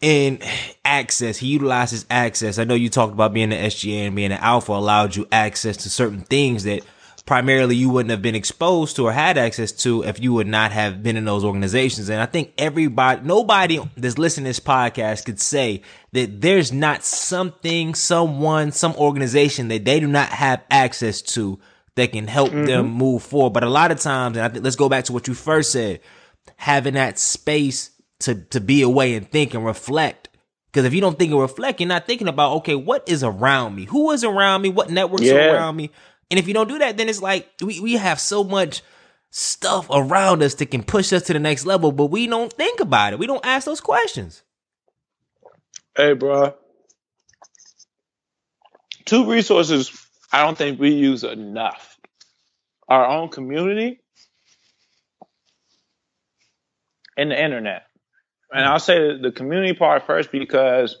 in access, he utilizes access. I know you talked about being an S G A and being an alpha allowed you access to certain things that primarily you wouldn't have been exposed to or had access to if you would not have been in those organizations. And I think everybody, nobody that's listening to this podcast could say that there's not something, someone, some organization that they do not have access to that can help mm-hmm. them move forward. But a lot of times, and I think let's go back to what you first said, having that space to to be away and think and reflect. Because if you don't think and reflect, you're not thinking about, okay, what is around me? Who is around me? What networks yeah. are around me? And if you don't do that, then it's like we, we have so much stuff around us that can push us to the next level, but we don't think about it. We don't ask those questions. Hey, bro. Two resources I don't think we use enough. Our own community and the internet. And I'll say the community part first, because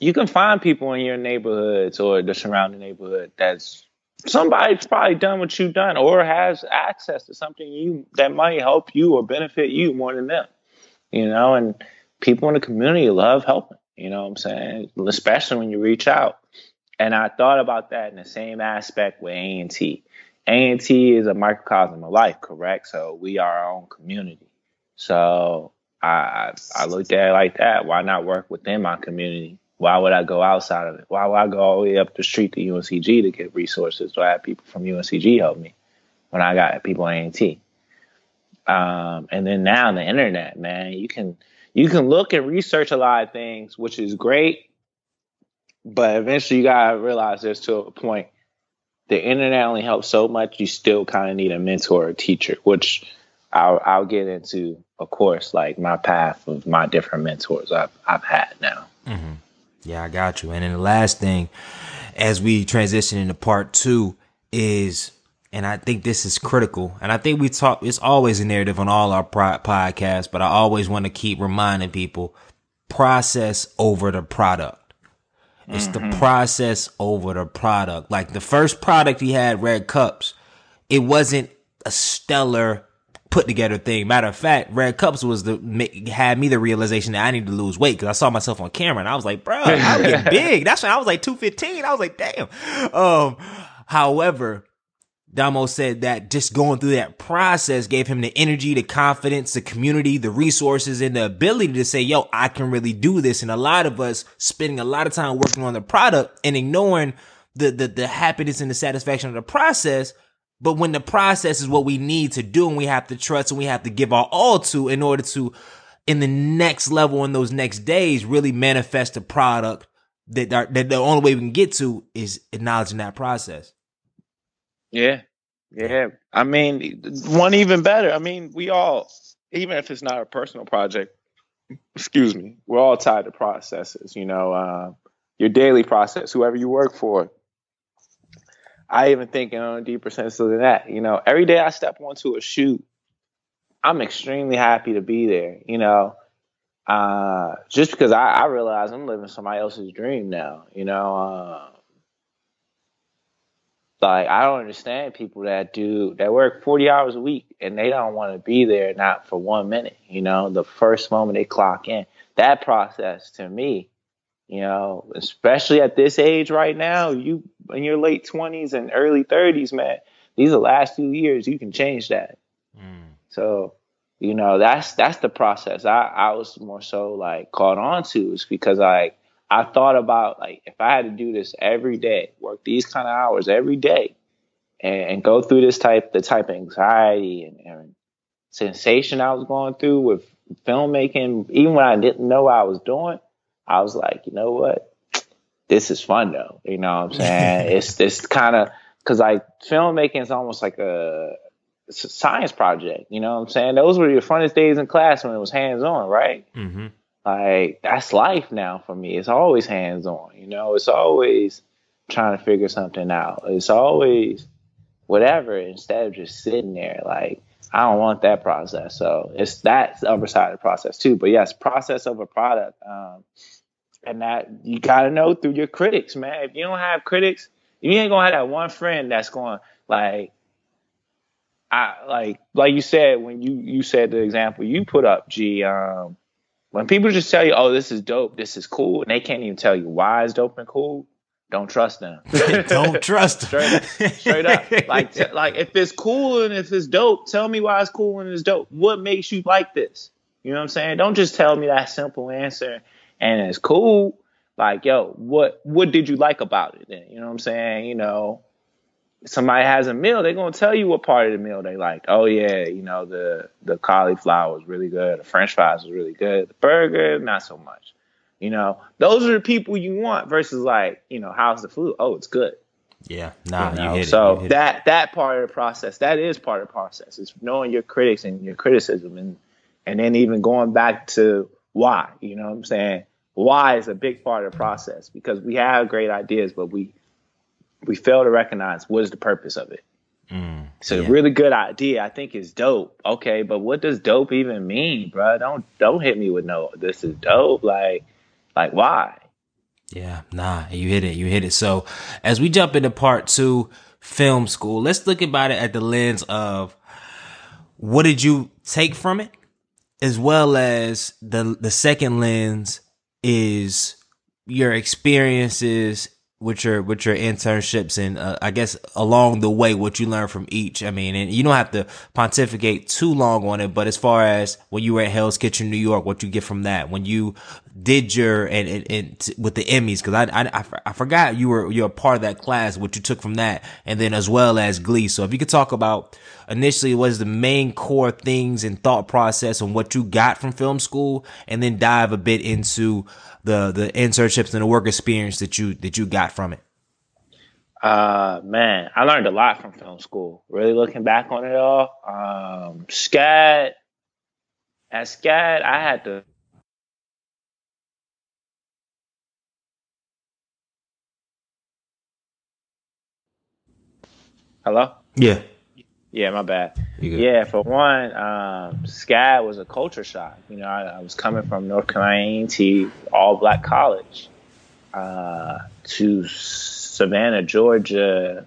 you can find people in your neighborhoods or the surrounding neighborhood that's somebody's probably done what you've done or has access to something you that might help you or benefit you more than them. You know, and people in the community love helping, you know what I'm saying? Especially when you reach out. And I thought about that in the same aspect with A and T. A and T is a microcosm of life, correct? So we are our own community. So I I looked at it like that. Why not work within my community? Why would I go outside of it? Why would I go all the way up the street to U N C G to get resources? So I had people from U N C G help me when I got people at A and T. Um, and then now the internet, man, you can you can look and research a lot of things, which is great. But eventually you gotta realize there's to a point. The internet only helps so much. You still kind of need a mentor or teacher, which I'll, I'll get into, of course, like my path of my different mentors I've, I've had now. Mm-hmm. Yeah, I got you. And then the last thing, as we transition into part two, is, and I think this is critical, and I think we talk, it's always a narrative on all our podcasts, but I always want to keep reminding people, process over the product. It's the process over the product. Like the first product he had, Red Cups, it wasn't a stellar put together thing. Matter of fact, Red Cups was the had me the realization that I need to lose weight, because I saw myself on camera and I was like, bro, I'm getting big. That's when I was like two fifteen. I was like, damn. Um, however, Damo said that just going through that process gave him the energy, the confidence, the community, the resources, and the ability to say, yo, I can really do this. And a lot of us spending a lot of time working on the product and ignoring the, the, the happiness and the satisfaction of the process. But when the process is what we need to do and we have to trust and we have to give our all to in order to, in the next level, in those next days, really manifest a product that, that the only way we can get to is acknowledging that process. Yeah, yeah. I mean, one even better. I mean, we all, even if it's not a personal project, excuse me, we're all tied to processes, you know, uh, your daily process, whoever you work for. I even think on a deeper sense of that, you know, every day I step onto a shoot, I'm extremely happy to be there, you know, uh, just because I, I realize I'm living somebody else's dream now, you know, uh, like, I don't understand people that do, that work forty hours a week and they don't want to be there, not for one minute, you know, the first moment they clock in. That process to me, you know, especially at this age right now, you in your late twenties and early thirties, man, these are the last few years, you can change that. Mm. So, you know, that's that's the process I, I was more so like caught on to, is because I. I thought about, like, if I had to do this every day, work these kind of hours every day, and, and go through this type, the type of anxiety and, and sensation I was going through with filmmaking, even when I didn't know what I was doing, I was like, you know what? This is fun, though. You know what I'm saying? it's this kind of, because, like, filmmaking is almost like a, it's a science project. You know what I'm saying? Those were your funnest days in class when it was hands-on, right? Mm-hmm. Like, that's life now for me. It's always hands on, you know, it's always trying to figure something out. It's always whatever, instead of just sitting there. Like, I don't want that process. So it's that's the other side of the process too. But yes, process over product. Um, and that you got to know through your critics, man. If you don't have critics, you ain't going to have that one friend that's going like, I like, like you said, when you, you said the example you put up, G, um, when people just tell you, oh, this is dope, this is cool, and they can't even tell you why it's dope and cool, don't trust them. Don't trust them. Straight, straight up. Like, t- like, if it's cool and if it's dope, tell me why it's cool and it's dope. What makes you like this? You know what I'm saying? Don't just tell me that simple answer and it's cool. Like, yo, what what did you like about it then? You know what I'm saying? You know, somebody has a meal, they're going to tell you what part of the meal they liked. Oh, yeah, you know, the, the cauliflower was really good. The french fries was really good. The burger, not so much. You know, those are the people you want versus like, you know, how's the food? Oh, it's good. Yeah. Nah, you know? you hit so it. So that it. that part of the process, that is part of the process. It's knowing your critics and your criticism, and and then even going back to why. You know what I'm saying? Why is a big part of the process, because we have great ideas, but we we fail to recognize what is the purpose of it. Mm, so yeah. A really good idea, I think, is dope. Okay, but what does dope even mean, bro? Don't don't hit me with no, this is dope. Like, like why? Yeah, nah, you hit it. You hit it. So as we jump into part two, film school, let's look about it at the lens of what did you take from it, as well as the the second lens is your experiences with your with your internships and uh, I guess along the way what you learned from each. I mean, and you don't have to pontificate too long on it, but as far as when you were at Hell's Kitchen New York, what you get from that, when you did your and, and, and t- with the Emmys, because I, I I forgot you were you're a part of that class, what you took from that, and then as well as Glee. So if you could talk about initially what is the main core things and thought process on what you got from film school, and then dive a bit into the the internships and the work experience that you that you got from it. Uh man, I learned a lot from film school. Really looking back on it all, um, SCAD. At SCAD, I had to. Hello? Yeah. Yeah, my bad. Yeah, for one, um, SCAD was a culture shock. You know, I, I was coming from North Carolina A and T, all-black college, uh, to Savannah, Georgia,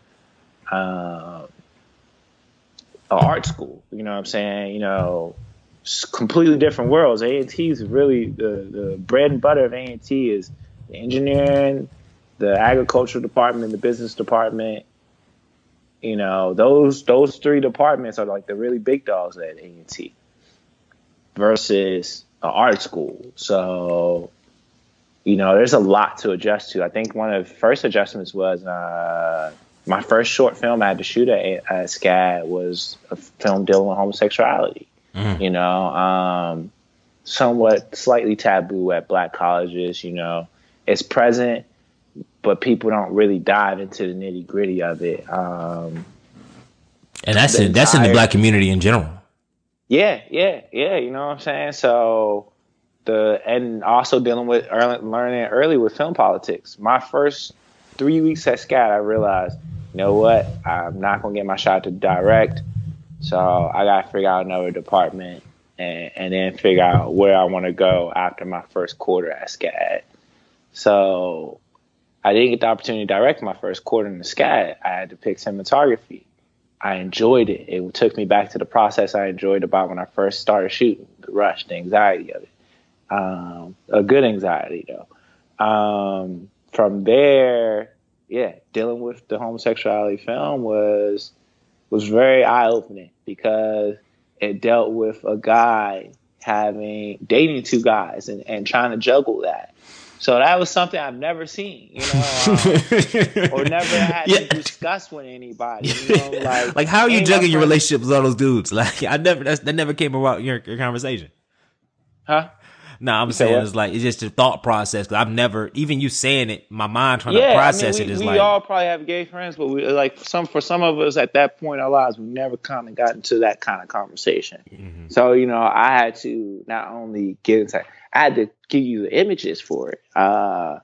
uh, an art school. You know what I'm saying? You know, completely different worlds. A and T is really the, the bread and butter of A and T is the engineering, the agricultural department, the business department. You know, those those three departments are like the really big dogs at A and T versus an art school. So, you know, there's a lot to adjust to. I think one of the first adjustments was uh, my first short film I had to shoot at, at SCAD was a film dealing with homosexuality. Mm. You know, um, somewhat slightly taboo at black colleges. You know, it's present, but people don't really dive into the nitty gritty of it. Um, and that's in, that's in the black community in general. Yeah, yeah, yeah. You know what I'm saying? So the, and also dealing with early, learning early with film politics. My first three weeks at SCAD, I realized, you know what? I'm not going to get my shot to direct. So I got to figure out another department and, and then figure out where I want to go after my first quarter at SCAD. So I didn't get the opportunity to direct my first quarter in the SCAD. I had to pick cinematography. I enjoyed it. It took me back to the process I enjoyed about when I first started shooting, the rush, the anxiety of it. Um, a good anxiety, though. Um, from there, yeah, dealing with the homosexuality film was was very eye-opening because it dealt with a guy having dating two guys and, and trying to juggle that. So that was something I've never seen, you know, um, or never had yeah. to discuss with anybody. You know, like, like how are you juggling your relationships with all those dudes? Like, I never, that's, that never came about your, your conversation. Huh? No, nah, I'm you saying it's like, it's just a thought process. Cause I've never, even you saying it, my mind trying yeah, to process I mean, we, it is we like. We all probably have gay friends, but we like some for some of us at that point in our lives, we never kind of got into that kind of conversation. Mm-hmm. So, you know, I had to not only get into, I had to give you the images for it, uh,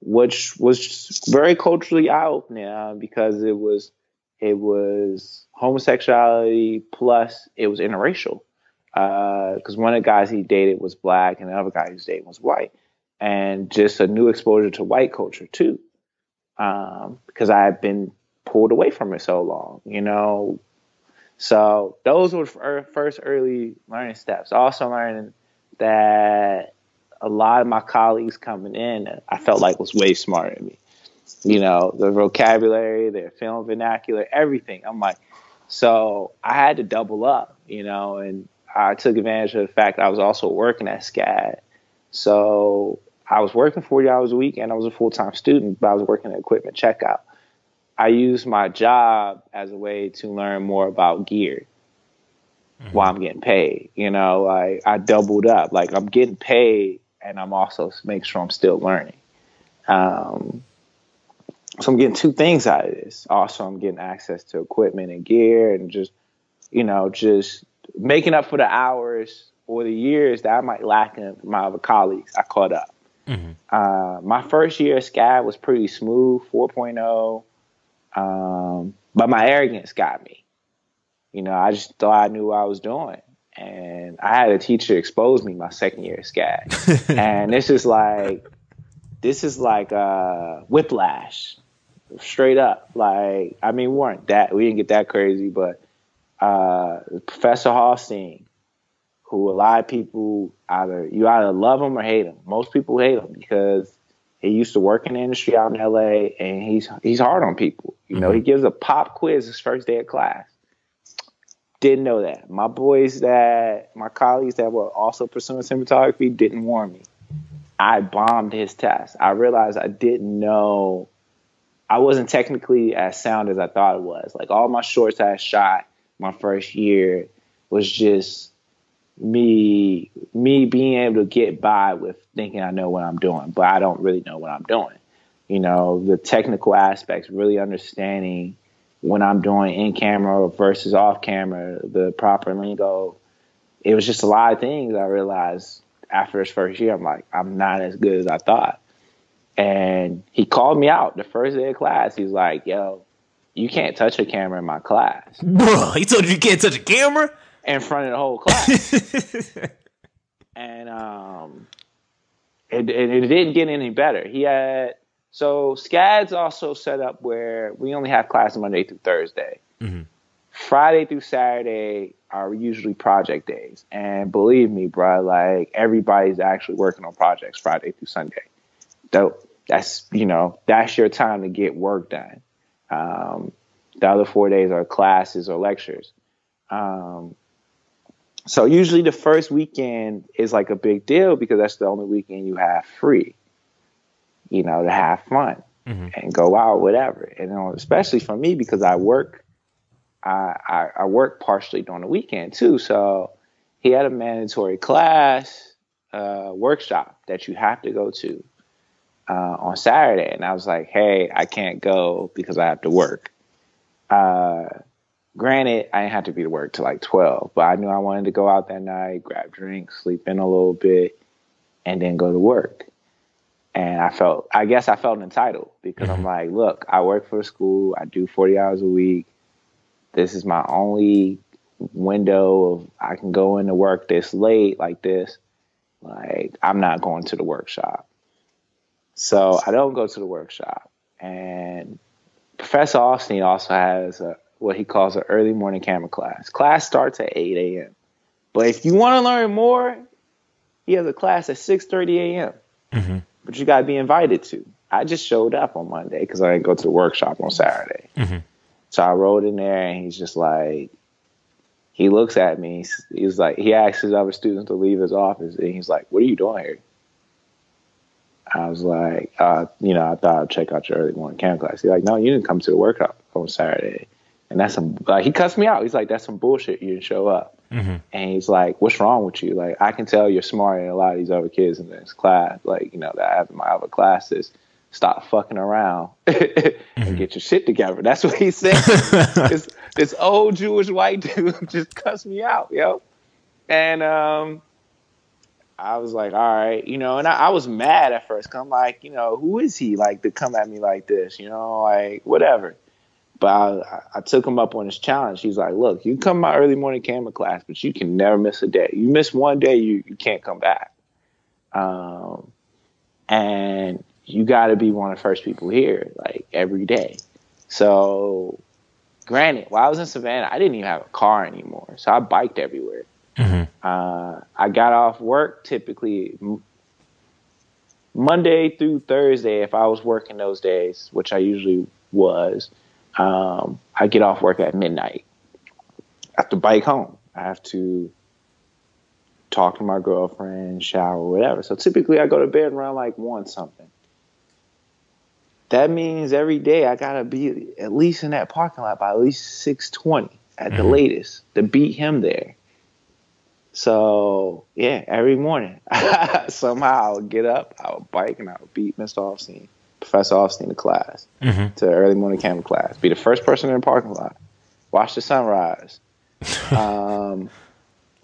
which was very culturally eye-opening uh, because it was, it was homosexuality plus it was interracial. Because uh, one of the guys he dated was black and the other guy he was dating was white. And just a new exposure to white culture, too, um, because I had been pulled away from it so long, you know. So those were the first early learning steps. Also learning that a lot of my colleagues coming in, I felt like was way smarter than me. You know, their vocabulary, their film vernacular, everything. I'm like, so I had to double up, you know, and I took advantage of the fact I was also working at SCAD. So I was working forty hours a week and I was a full-time student, but I was working at equipment checkout. I used my job as a way to learn more about gear mm-hmm. while I'm getting paid. You know, like I doubled up. Like I'm getting paid and I'm also making sure I'm still learning. Um, so I'm getting two things out of this. Also, I'm getting access to equipment and gear and just, you know, just making up for the hours or the years that I might lack in my other colleagues. I caught up. Mm-hmm. Uh, my first year at SCAD was pretty smooth, four point oh. Um, but my arrogance got me. You know, I just thought I knew what I was doing. And I had a teacher expose me my second year at SCAD. And it's just like, this is like uh, whiplash, straight up. Like, I mean, we weren't that, we didn't get that crazy, but Uh, Professor Hallstein, who a lot of people either you either love him or hate him. Most people hate him because he used to work in the industry out in L A, and he's he's hard on people. You know, mm-hmm. he gives a pop quiz his first day of class. Didn't know that. My boys that my colleagues that were also pursuing cinematography didn't warn me. I bombed his test. I realized I didn't know. I wasn't technically as sound as I thought it was. Like all my shorts I had shot my first year was just me me being able to get by with thinking I know what I'm doing, but I don't really know what I'm doing. You know, the technical aspects, really understanding what I'm doing in camera versus off camera, the proper lingo. It was just a lot of things I realized after his first year. I'm like, I'm not as good as I thought. And he called me out the first day of class. He's like, yo, you can't touch a camera in my class. Bro, he told you you can't touch a camera? In front of the whole class. and um, it, it, it didn't get any better. He had, so SCAD's also set up where we only have class Monday through Thursday. Mm-hmm. Friday through Saturday are usually project days. And believe me, bro, like everybody's actually working on projects Friday through Sunday. So that's, you know, that's your time to get work done. Um, the other four days are classes or lectures. Um, so usually the first weekend is like a big deal because that's the only weekend you have free, you know, to have fun mm-hmm. and go out, whatever. And you know, especially for me, because I work, I, I, I work partially during the weekend too. So he had a mandatory class, uh, workshop that you have to go to. Uh, on Saturday, and I was like, hey, I can't go because I have to work. Uh, granted, I didn't have to be to work till like twelve, but I knew I wanted to go out that night, grab drinks, sleep in a little bit, and then go to work. And I felt, I guess I felt entitled because mm-hmm. I'm like, look, I work for school, I do forty hours a week. This is my only window of I can go into work this late like this. Like, I'm not going to the workshop. So I don't go to the workshop. And Professor Austin also has a, what he calls an early morning camera class. Class starts at eight a.m. But if you want to learn more, he has a class at six thirty a.m. Mm-hmm. But you got to be invited to. I just showed up on Monday because I didn't go to the workshop on Saturday. Mm-hmm. So I rolled in there and he's just like, he looks at me. He's, he's like, he asks his other students to leave his office. And he's like, what are you doing here? I was like, uh, you know, I thought I'd check out your early morning camp class. He's like, no, you didn't come to the workshop on Saturday. And that's some, like, he cussed me out. He's like, that's some bullshit. You didn't show up. Mm-hmm. And he's like, what's wrong with you? Like, I can tell you're smarter than a lot of these other kids in this class, like, you know, that I have in my other classes. Stop fucking around and mm-hmm. get your shit together. That's what he said. this, this old Jewish white dude just cussed me out, yo. And um, I was like, all right, you know, and I, I was mad at first. Cause I'm like, you know, who is he, like, to come at me like this, you know, like, whatever. But I, I took him up on his challenge. He's like, look, you come to my early morning camera class, but you can never miss a day. You miss one day, you, you can't come back. Um, and you got to be one of the first people here, like, every day. So, granted, while I was in Savannah, I didn't even have a car anymore. So I biked everywhere. Mm-hmm. Uh, I got off work typically Monday through Thursday if I was working those days, which I usually was. Um, I get off work at midnight. I have to bike home. I have to talk to my girlfriend, shower, whatever. So typically I go to bed around like one something. That means every day I gotta be at least in that parking lot by at least six twenty at mm-hmm. the latest to beat him there. So yeah, every morning somehow I would get up, I would bike, and I would beat Mister Offstein. Professor Offstein to class, mm-hmm. to early morning camera class. Be the first person in the parking lot. Watch the sunrise. um,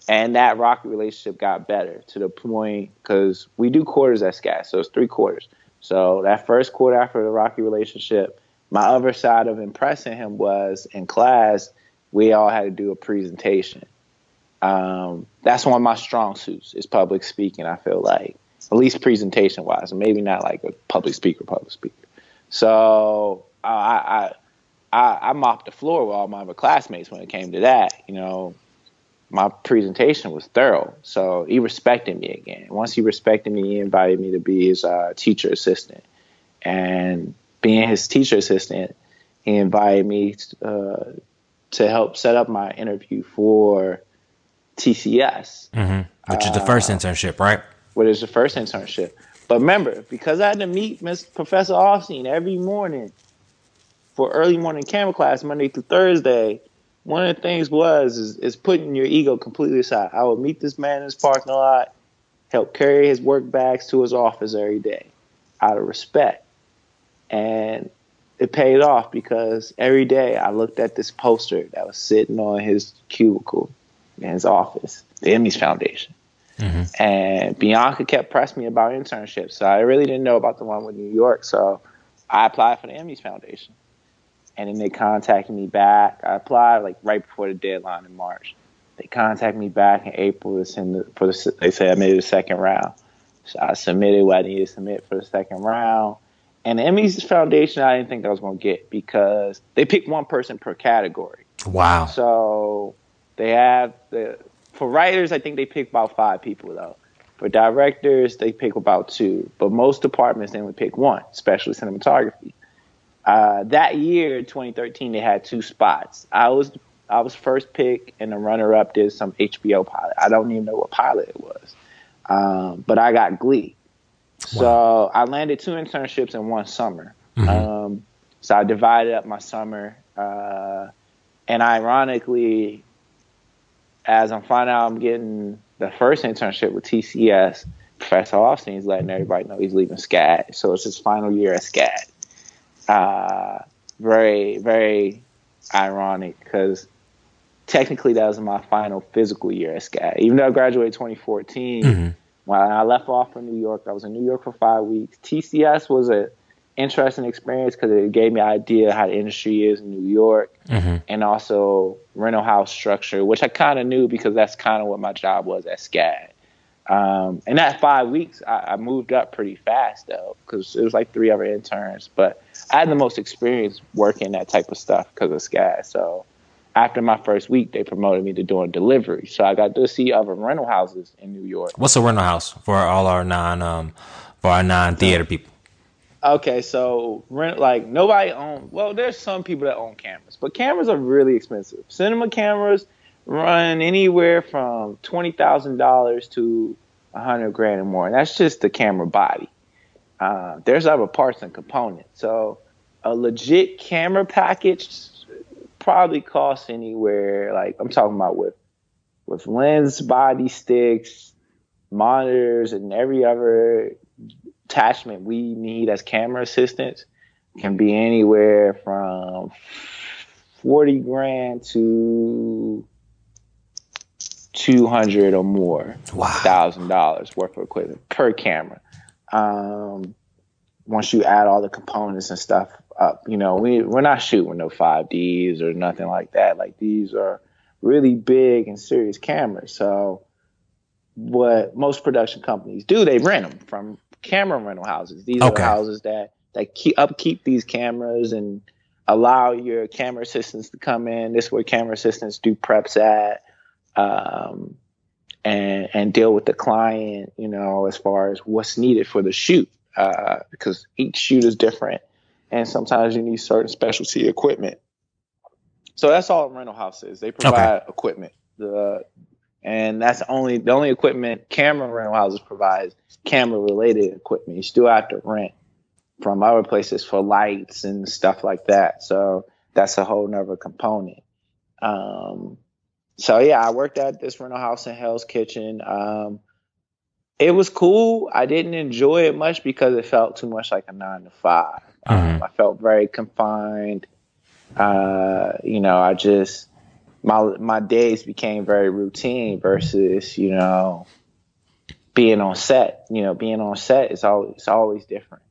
and that Rocky relationship got better to the point, because we do quarters at SCAT, so it's three quarters. So that first quarter after the Rocky relationship, my other side of impressing him was in class, we all had to do a presentation. Um, that's one of my strong suits is public speaking, I feel like. At least presentation-wise, maybe not like a public speaker, public speaker. So uh, I, I I mopped the floor with all my other classmates when it came to that. You know, my presentation was thorough, so he respected me again. Once he respected me, he invited me to be his uh, teacher assistant. And being his teacher assistant, he invited me uh, to help set up my interview for T C S. Mm-hmm. Which is the first uh, internship, right? What is the first internship? But remember, because I had to meet Miss Professor Offstein every morning for early morning camera class Monday through Thursday, one of the things was is, is putting your ego completely aside. I would meet this man in his parking lot, help carry his work bags to his office every day out of respect. And it paid off, because every day I looked at this poster that was sitting on his cubicle in his office, the Emmy Foundation. Mm-hmm. And Bianca kept pressing me about internships, so I really didn't know about the one with New York. So I applied for the Emmy Foundation, and then they contacted me back. I applied like right before the deadline in March. They contacted me back in April to send the, for the. They said I made the second round, so I submitted what I needed to submit for the second round. And the Emmy Foundation, I didn't think I was going to get, because they pick one person per category. Wow! So they have the. For writers, I think they pick about five people, though. For directors, they pick about two. But most departments, they only pick one, especially cinematography. Uh, that year, twenty thirteen, they had two spots. I was I was first pick, and the runner-up did some H B O pilot. I don't even know what pilot it was. Um, but I got Glee. So wow. I landed two internships in one summer. Mm-hmm. Um, so I divided up my summer. Uh, and ironically... As I'm finding out I'm getting the first internship with T C S, Professor Offstein is letting everybody know he's leaving SCAD. So it's his final year at SCAD. Uh, very, very ironic, because technically that was my final physical year at SCAD. Even though I graduated twenty fourteen, mm-hmm. when I left off for New York, I was in New York for five weeks. T C S was an interesting experience, because it gave me an idea of how the industry is in New York, mm-hmm. and also rental house structure, which I kind of knew, because that's kind of what my job was at SCAD. Um, and that five weeks, I, I moved up pretty fast, though, because it was like three other interns. But I had the most experience working that type of stuff because of SCAD. So after my first week, they promoted me to doing delivery. So I got to see other rental houses in New York. What's a rental house for all our non um, for our non theater people? Okay, so rent, like, nobody owns, well, there's some people that own cameras, but cameras are really expensive. Cinema cameras run anywhere from twenty thousand dollars to one hundred grand or more, and that's just the camera body. Uh, there's other parts and components. So a legit camera package probably costs anywhere, like, I'm talking about with with lens body sticks, monitors, and every other attachment we need as camera assistants, can be anywhere from forty grand to two hundred or more wow. thousand dollars worth of equipment per camera. Um, once you add all the components and stuff up, you know, we, we're not shooting no five Ds or nothing like that. Like, these are really big and serious cameras. So what most production companies do, they rent them from camera rental houses. These okay. are houses that, that keep, upkeep these cameras and allow your camera assistants to come in. This is where camera assistants do preps at, um, and, and deal with the client, you know, as far as what's needed for the shoot, uh, because each shoot is different. And sometimes you need certain specialty equipment. So that's all rental houses. They provide okay. equipment. The, and that's only the only equipment camera rental houses provides, camera related equipment. You still have to rent from other places for lights and stuff like that. So that's a whole nother component. Um, so yeah, I worked at this rental house in Hell's Kitchen. Um, it was cool. I didn't enjoy it much because it felt too much like a nine to five. Mm-hmm. Um, I felt very confined. Uh, you know, I just, my, my days became very routine versus, you know, being on set, you know, being on set is always, it's always different.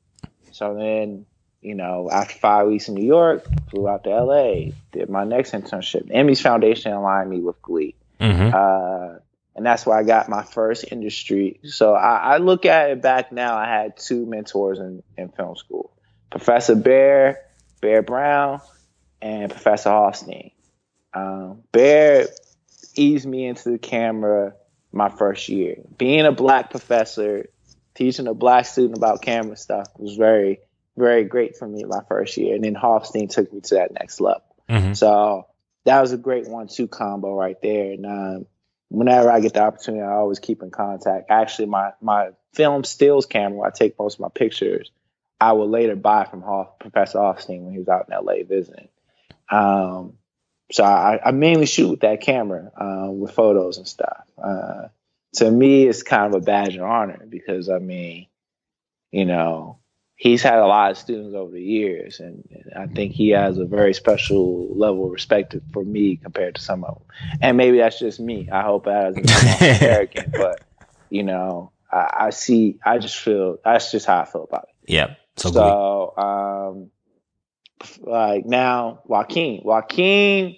So then, you know, after five weeks in New York, flew out to L A, did my next internship. Emmy Foundation aligned me with Glee. Mm-hmm. Uh, and that's where I got my first industry. So I, I look at it back now, I had two mentors in, in film school, Professor Bear, Bear Brown, and Professor Hofstein. Um, Bear eased me into the camera my first year. Being a black professor, teaching a black student about camera stuff was very, very great for me my first year. And then Hofstein took me to that next level. Mm-hmm. So that was a great one two combo right there. And um, whenever I get the opportunity, I always keep in contact. Actually, my, my film stills camera, where I take most of my pictures, I will later buy from Hoff, Professor Hofstein when he was out in L A visiting. Um, so I, I mainly shoot with that camera, uh, with photos and stuff. Uh, to me, it's kind of a badge of honor because, I mean, you know, he's had a lot of students over the years, and, and I think he has a very special level of respect for me compared to some of them. And maybe that's just me. I hope as an American, but, you know, I, I see, I just feel, that's just how I feel about it. Yeah. So, so um, like now, Joaquin. Joaquin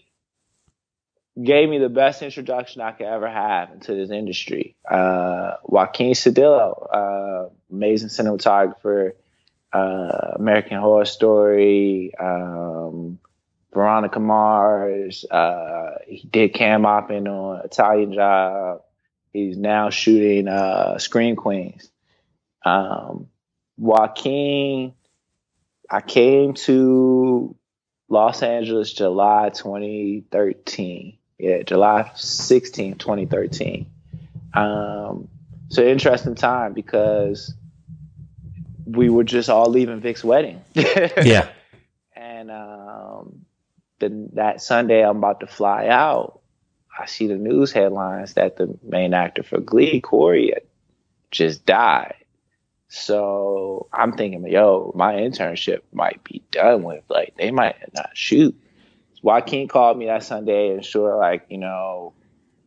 gave me the best introduction I could ever have into this industry. Uh, Joaquin Sedillo, uh, amazing cinematographer, uh, American Horror Story, um, Veronica Mars. Uh, he did cam opping on Italian Job. He's now shooting uh, Scream Queens. Um, Joaquin, I came to Los Angeles July twenty thirteen. Yeah, July sixteenth, twenty thirteen. Um, it's an interesting time because we were just all leaving Vic's wedding. Yeah. And um, then that Sunday I'm about to fly out. I see the news headlines that the main actor for Glee, Corey, just died. So I'm thinking, yo, my internship might be done with. Like, they might not shoot. Joaquin called me that Sunday and sure, like, you know,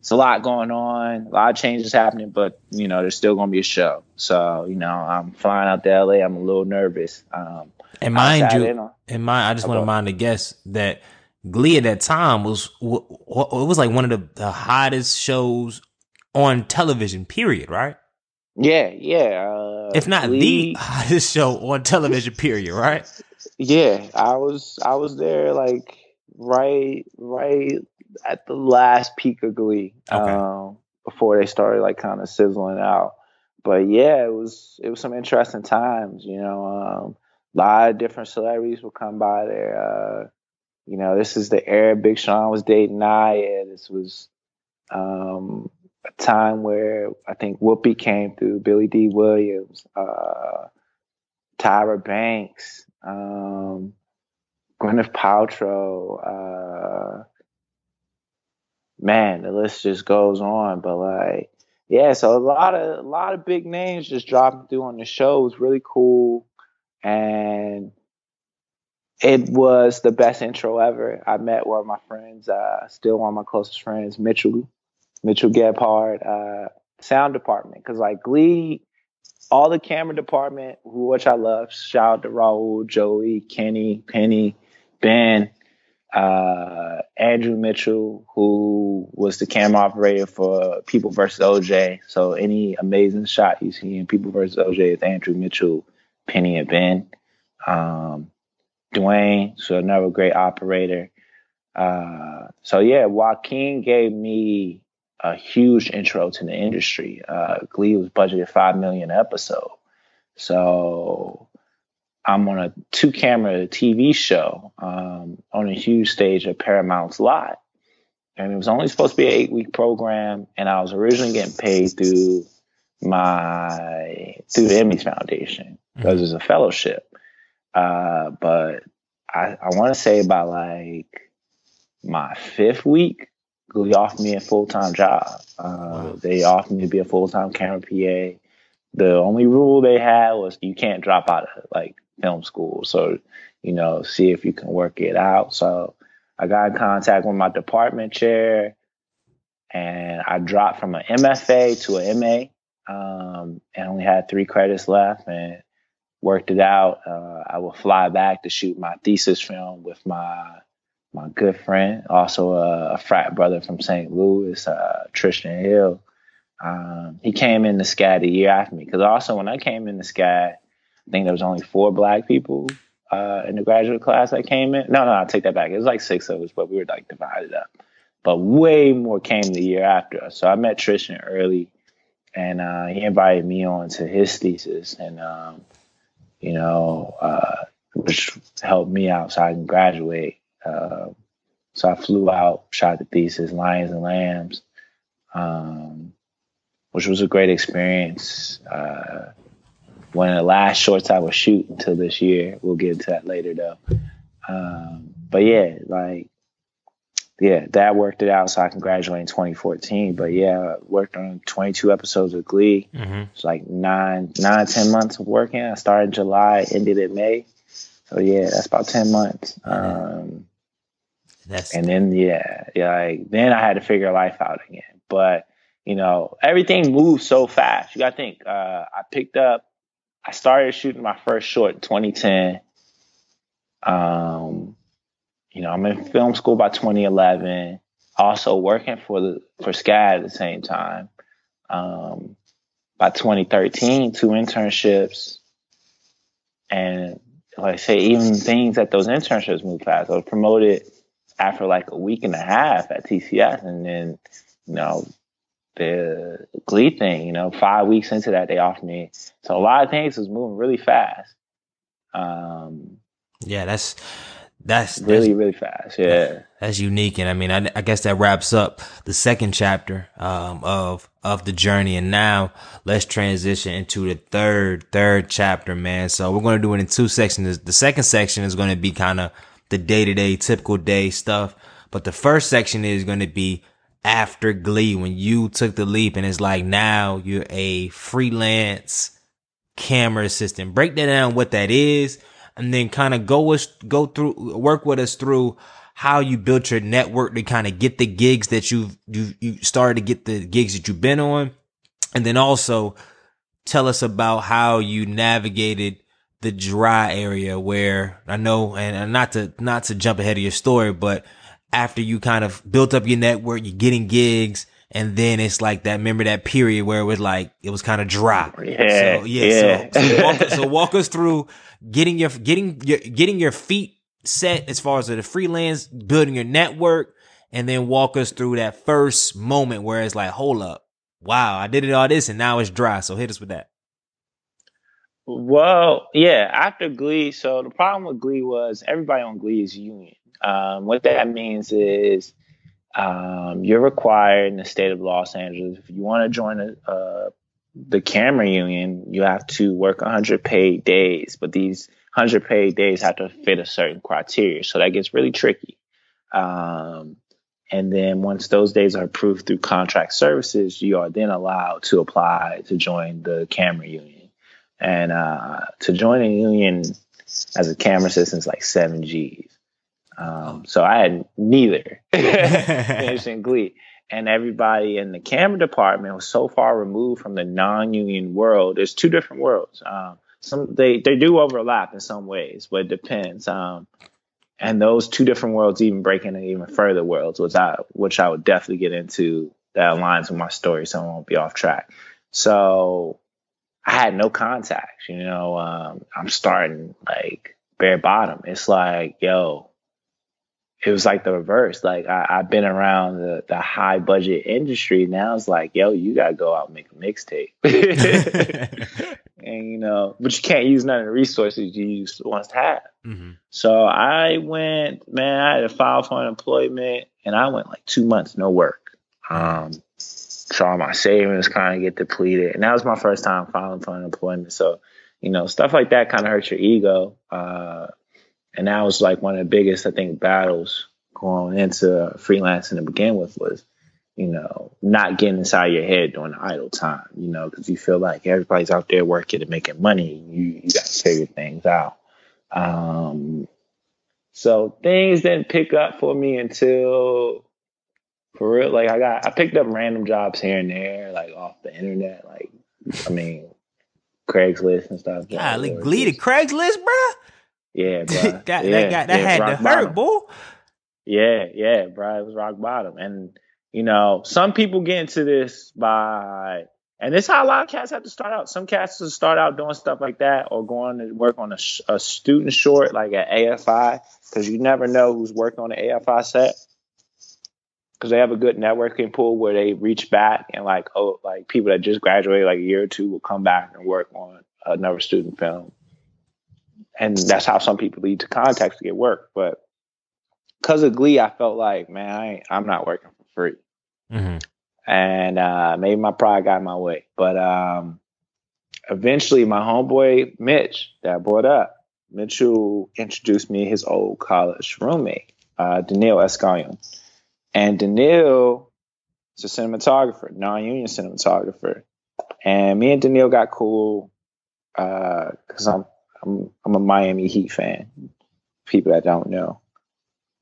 it's a lot going on. A lot of changes happening, but, you know, there's still going to be a show. So, you know, I'm flying out to L A. I'm a little nervous. Um, and mind you, on, and mind, I just want to mind the guests that Glee at that time was, it was like one of the, the hottest shows on television, period, right? Yeah, yeah. Uh, if not Glee, the hottest show on television, period, right? Yeah, I was, I was there like right, right at the last peak of Glee, okay. um, before they started like kind of sizzling out. But yeah, it was, it was some interesting times, you know. Um, a lot of different celebrities would come by there. Uh, you know, this is the era Big Sean was dating Naya. This was, um. a time where I think Whoopi came through, Billy D. Williams, uh, Tyra Banks, um, Gwyneth Paltrow, uh, man, the list just goes on. But like, yeah, so a lot of a lot of big names just dropping through on the show. It was really cool, and it was the best intro ever. I met one of my friends, uh, still one of my closest friends, Mitchell, Mitchell Gephard, uh, sound department. Because like Glee, all the camera department, which I love, shout out to Raul, Joey, Kenny, Penny, Ben, uh, Andrew Mitchell, who was the camera operator for People versus. O J. So any amazing shot you see in People versus. O J is Andrew Mitchell, Penny, and Ben. Um, Dwayne, so another great operator. Uh, so yeah, Joaquin gave me a huge intro to the industry. Uh, Glee was budgeted five million dollars an episode. So I'm on a two camera T V show um, on a huge stage at Paramount's lot. And it was only supposed to be an eight week program. And I was originally getting paid through my, through the Emmy Foundation, because it's a fellowship. Uh, but I, I want to say by like my fifth week, Glee offered me a full-time job. Uh, they offered me to be a full-time camera P A. The only rule they had was you can't drop out of like film school. So, you know, see if you can work it out. So I got in contact with my department chair, and I dropped from an M F A to an M A, um, and only had three credits left, and worked it out. Uh, I would fly back to shoot my thesis film with my my good friend, also a, a frat brother from Saint Louis, uh, Tristan Hill. Um, he came in the SCAD a year after me, because also when I came in the SCAD, I think there was only four black people uh, in the graduate class I came in. No, no, I'll take that back. It was like six of us, but we were like divided up. But way more came the year after us. So I met Tristan early, and uh, he invited me on to his thesis, and um, you know, uh, which helped me out so I can graduate. Uh, so I flew out, shot the thesis, Lions and Lambs, um, which was a great experience. Uh, one of the last shorts I would shoot until this year. We'll get into that later, though. Um, but yeah, like, yeah, that worked it out so I can graduate in twenty fourteen. But yeah, I worked on twenty-two episodes of Glee. Mm-hmm. It's like nine, nine, ten months of working. I started in July, ended in May. So yeah, that's about ten months. Um, that's and then yeah, yeah, like then I had to figure life out again. But you know, everything moves so fast. You gotta think. Uh, I picked up. I started shooting my first short in twenty ten. Um, you know, I'm in film school by twenty eleven. Also working for the for SCAD at the same time. Um, by twenty thirteen, two internships, and like I say, even things at those internships move fast. I was promoted after like a week and a half at T C S, and then, you know, the Glee thing, you know, five weeks into that, they offered me. So a lot of things was moving really fast. Um, yeah, that's, that's really, that's, really fast. Yeah. That's unique. And I mean, I, I guess that wraps up the second chapter, um, of, of the journey. And now let's transition into the third, third chapter, man. So we're going to do it in two sections. The second section is going to be kind of the day to day, typical day stuff. But the first section is going to be after Glee, when you took the leap and it's like, now you're a freelance camera assistant. Break that down, what that is, and then kind of go us, go through, work with us through how you built your network to kind of get the gigs that you've, you, you started to get the gigs that you've been on. And then also tell us about how you navigated the dry area where I know, and not to, not to jump ahead of your story, but after you kind of built up your network, you're getting gigs. And then it's like that, remember that period where it was like, it was kind of dry. Yeah. So, yeah, yeah. So, so, walk, so walk us through getting your, getting your, getting your feet set as far as the freelance, building your network, and then walk us through that first moment where it's like, hold up. Wow. I did it all this and now it's dry. So hit us with that. Well, yeah. After Glee. So the problem with Glee was everybody on Glee is union. Um, what that means is, Um, you're required in the state of Los Angeles, if you want to join a, uh, the camera union, you have to work one hundred paid days, but these one hundred paid days have to fit a certain criteria. So that gets really tricky. Um, And then once those days are approved through contract services, you are then allowed to apply to join the camera union. And uh, to join a union as a camera assistant is like seven G's. Um, so I had neither. Finishing Glee. And everybody in the camera department was so far removed from the non-union world. There's two different worlds. Um, some they, they do overlap in some ways, but it depends. Um, and those two different worlds even break into even further worlds, which I, which I would definitely get into that aligns with my story, so I won't be off track. So I had no contacts, you know. Um, I'm starting, like, bare bottom. It's like, yo... It was like the reverse. Like I, I've been around the, the high budget industry. Now it's like, yo, you gotta go out and make a mixtape, and you know, but you can't use none of the resources you used once had. Mm-hmm. So I went, man, I had to file for unemployment, and I went like two months no work. Um, saw my savings kind of get depleted, and that was my first time filing for unemployment. So, you know, stuff like that kind of hurts your ego. Uh, And that was like one of the biggest, I think, battles going into freelancing to begin with was, you know, not getting inside your head during the idle time, you know, because you feel like everybody's out there working and making money. You, you got to figure things out. Um, so things didn't pick up for me until, for real, like I got, I picked up random jobs here and there, like off the internet, like, I mean, Craigslist and stuff. Yeah, like Glee to Craigslist, bruh. Yeah, bro. that, yeah, that, guy, that yeah, had to hurt, boy. Yeah, yeah, bro. It was rock bottom. And, you know, some people get into this by, and this is how a lot of cats have to start out. Some cats will start out doing stuff like that or going to work on a, a student short, like an A F I, because you never know who's working on an A F I set. Because they have a good networking pool where they reach back and, like, oh, like people that just graduated like a year or two will come back and work on another student film. And that's how some people lead to contacts to get work. But because of Glee, I felt like, man, I ain't, I'm not working for free. Mm-hmm. And uh, maybe my pride got in my way. But um, eventually my homeboy, Mitch, that I brought up, Mitchell introduced me to his old college roommate, uh, Daniil Escalón. And Daniil is a cinematographer, non-union cinematographer. And me and Daniil got cool because uh, I'm, I'm, I'm a Miami Heat fan. People that don't know,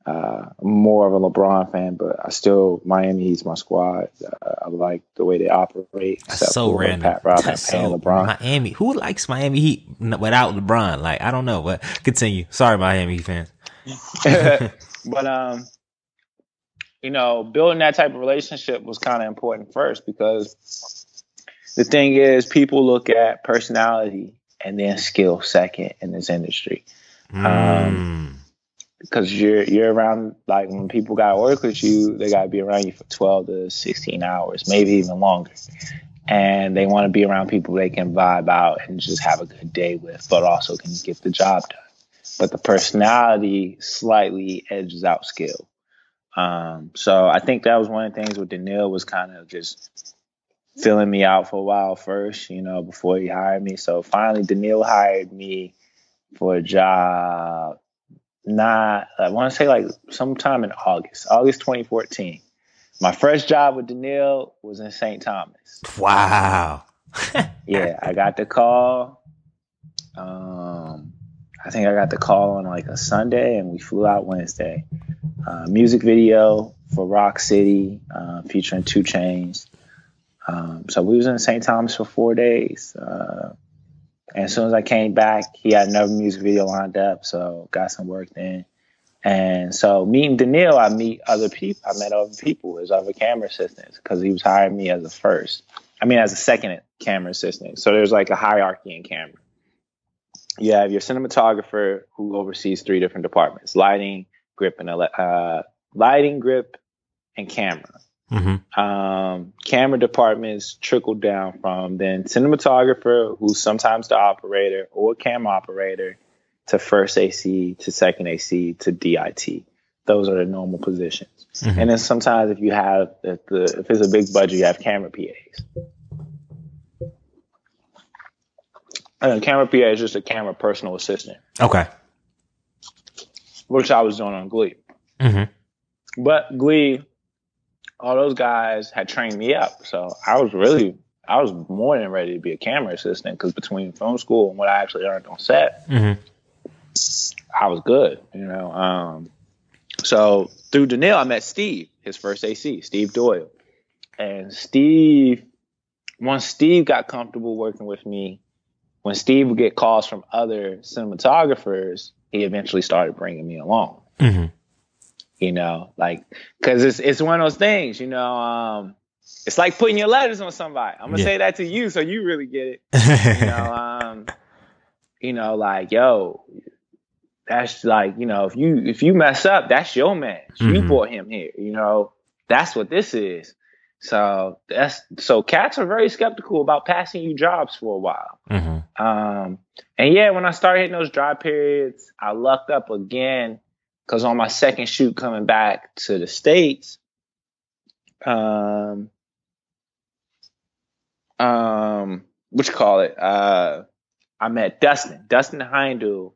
uh, I'm more of a LeBron fan, but I still Miami Heat's my squad. Uh, I like the way they operate. That's so random. Pat Robin, That's Penny, so LeBron. Miami. Who likes Miami Heat without LeBron? Like I don't know, but continue. Sorry, Miami Heat fans. But um, you know, building that type of relationship was kind of important first because the thing is, people look at personality. And then skill second in this industry, mm. um, because you're you're around like when people got to work with you, they got to be around you for twelve to sixteen hours, maybe even longer, and they want to be around people they can vibe out and just have a good day with, but also can get the job done. But the personality slightly edges out skill, um, so I think that was one of the things with Daniil was kind of just filling me out for a while first, you know, before he hired me. So finally, Daniil hired me for a job, not, I want to say like sometime in August, August twenty fourteen. My first job with Daniil was in Saint Thomas. Wow. Yeah, I got the call. Um, I think I got the call on like a Sunday and we flew out Wednesday. Uh, music video for Rock City uh, featuring two Chainz. Um, so we was in Saint Thomas for four days. Uh, and as soon as I came back, he had another music video lined up. So got some work in. And so meeting Daniil, I meet other people. I met other people as other camera assistants because he was hiring me as a first. I mean, as a second camera assistant. So there's like a hierarchy in camera. You have your cinematographer who oversees three different departments, lighting, grip, and uh, lighting, grip, and camera. Mm-hmm. Um, camera departments trickle down from then cinematographer, who's sometimes the operator or camera operator, to first A C, to second A C, to D I T. Those are the normal positions. Mm-hmm. And then sometimes if you have, if, the, if it's a big budget, you have camera P As. And a camera P A is just a camera personal assistant. Okay. Which I was doing on Glee. Mm-hmm. But Glee all those guys had trained me up. So I was really, I was more than ready to be a camera assistant, because between film school and what I actually learned on set, mm-hmm. I was good, you know. Um, so through Daniil, I met Steve, his first A C, Steve Doyle. And Steve, once Steve got comfortable working with me, when Steve would get calls from other cinematographers, he eventually started bringing me along. Mm-hmm. You know, like, because it's it's one of those things, you know, um, it's like putting your letters on somebody. I'm going to yeah. say that to you so you really get it. You know, um, you know, like, yo, that's like, you know, if you if you mess up, that's your man. Mm-hmm. You brought him here. You know, that's what this is. So that's so cats are very skeptical about passing you jobs for a while. Mm-hmm. Um, and yeah, when I started hitting those dry periods, I lucked up again, because on my second shoot coming back to the States, um, um, what you call it? Uh, I met Dustin. Dustin Hindle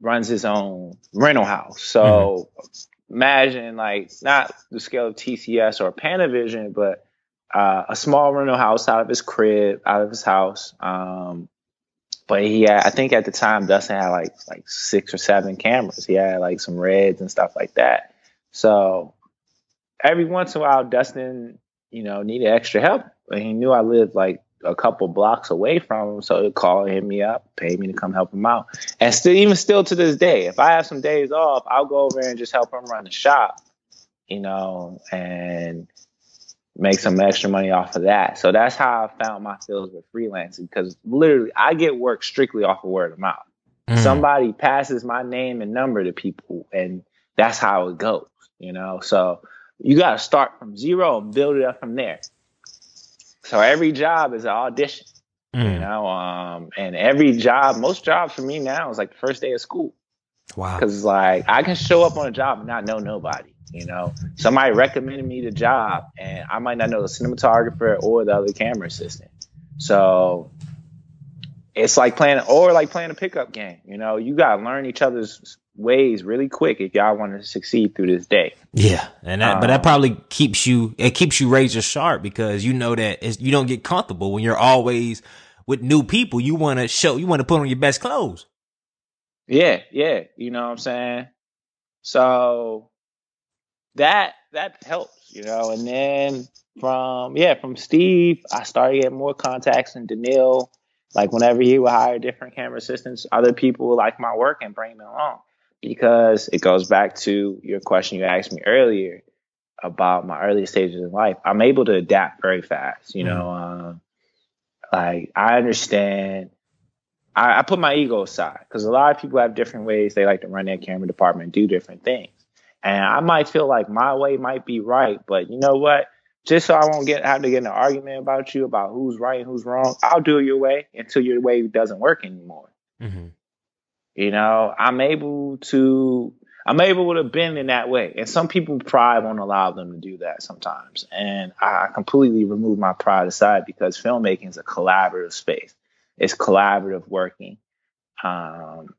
runs his own rental house. So mm-hmm. imagine, like, not the scale of T C S or Panavision, but uh, a small rental house out of his crib, out of his house. Um, but he had, I think at the time, Dustin had like like six or seven cameras. He had like some Reds and stuff like that. So every once in a while, Dustin, you know, needed extra help. And he knew I lived like a couple blocks away from him, so he'd call, hit me up, pay me to come help him out. And still, even still to this day, if I have some days off, I'll go over and just help him run the shop, you know, and make some extra money off of that. So that's how I found my feels with freelancing, because literally I get work strictly off of word of mouth. Mm-hmm. Somebody passes my name and number to people, and that's how it goes, you know. So you got to start from zero and build it up from there. So every job is an audition, mm. you know, um, and every job, most jobs for me now is like the first day of school. Wow. Because like I can show up on a job and not know nobody, you know. Somebody recommended me the job and I might not know the cinematographer or the other camera assistant. So it's like playing or like playing a pickup game. You know, you got to learn each other's ways really quick if y'all want to succeed through this day. Yeah, and that, um, but that probably keeps you it keeps you razor sharp, because you know that it's, you don't get comfortable when you're always with new people. You want to show, you want to put on your best clothes. Yeah, yeah, you know what I'm saying. So that that helps, you know. And then from yeah, from Steve, I started getting more contacts, and Daniil, like whenever he would hire different camera assistants, other people would like my work and bring me along. Because it goes back to your question you asked me earlier about my early stages in life. I'm able to adapt very fast. You know, um, like I understand, I, I put my ego aside, because a lot of people have different ways they like to run their camera department and do different things. And I might feel like my way might be right, but you know what? Just so I won't get have to get in an argument about you about who's right and who's wrong, I'll do it your way until your way doesn't work anymore. Mm-hmm. You know, I'm able to, I'm able to bend in that way. And some people, pride won't allow them to do that sometimes. And I completely remove my pride aside, because filmmaking is a collaborative space. It's collaborative working. Um,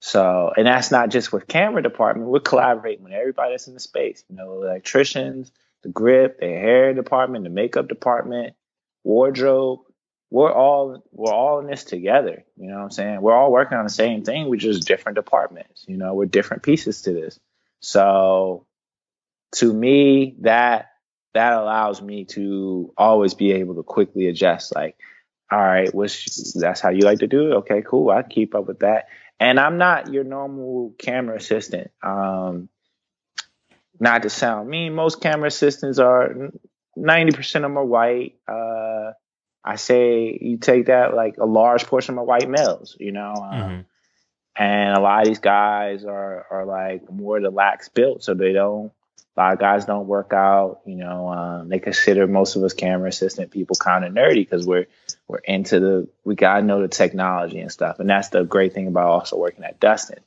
so, and that's not just with camera department. We're collaborating with everybody that's in the space. You know, electricians, the grip, the hair department, the makeup department, wardrobe. We're all we're all in this together, you know what I'm saying? We're all working on the same thing. We're just different departments, you know. We're different pieces to this. So to me, that that allows me to always be able to quickly adjust. Like, all right, which that's how you like to do it. Okay, cool. I keep up with that. And I'm not your normal camera assistant. Um, not to sound mean, most camera assistants are ninety percent of them are white. Uh, I say you take that like a large portion of white males, you know, um, mm-hmm. and a lot of these guys are, are like more the lax built. So they don't, a lot of guys don't work out, you know, um, they consider most of us camera assistant people kind of nerdy, because we're, we're into the, we got to know the technology and stuff. And that's the great thing about also working at Dustin.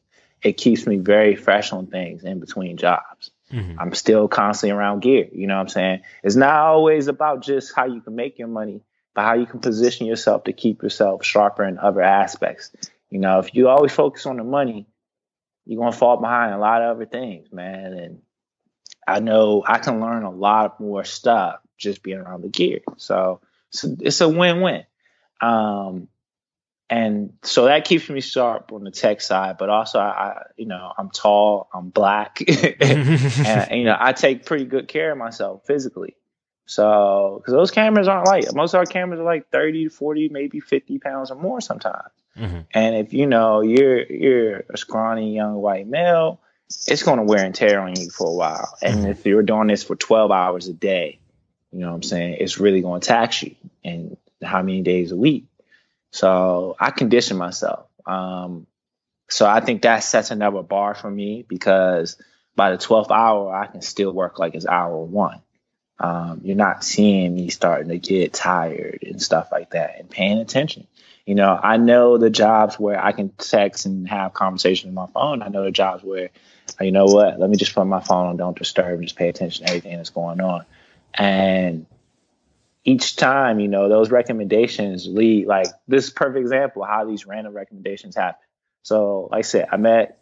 It keeps me very fresh on things in between jobs. Mm-hmm. I'm still constantly around gear. You know what I'm saying? It's not always about just how you can make your money, but how you can position yourself to keep yourself sharper in other aspects. You know, if you always focus on the money, you're going to fall behind a lot of other things, man. And I know I can learn a lot more stuff just being around the gear. So, so it's a win-win. Um, and so that keeps me sharp on the tech side, but also I, I you know, I'm tall, I'm black, and you know, I take pretty good care of myself physically. So, because those cameras aren't light. Most of our cameras are like thirty to forty, maybe fifty pounds or more sometimes. Mm-hmm. And if, you know, you're, you're a scrawny young white male, it's going to wear and tear on you for a while. And mm-hmm. if you're doing this for twelve hours a day, you know what I'm saying, it's really going to tax you. And how many days a week? So I condition myself. Um, so I think that sets another bar for me, because by the twelfth hour, I can still work like it's hour one. Um, you're not seeing me starting to get tired and stuff like that, and paying attention. You know, I know the jobs where I can text and have conversations on my phone. I know the jobs where, you know what, let me just put my phone on don't disturb and just pay attention to everything that's going on. And each time, you know, those recommendations lead, like this is a perfect example of how these random recommendations happen. So like I said, I met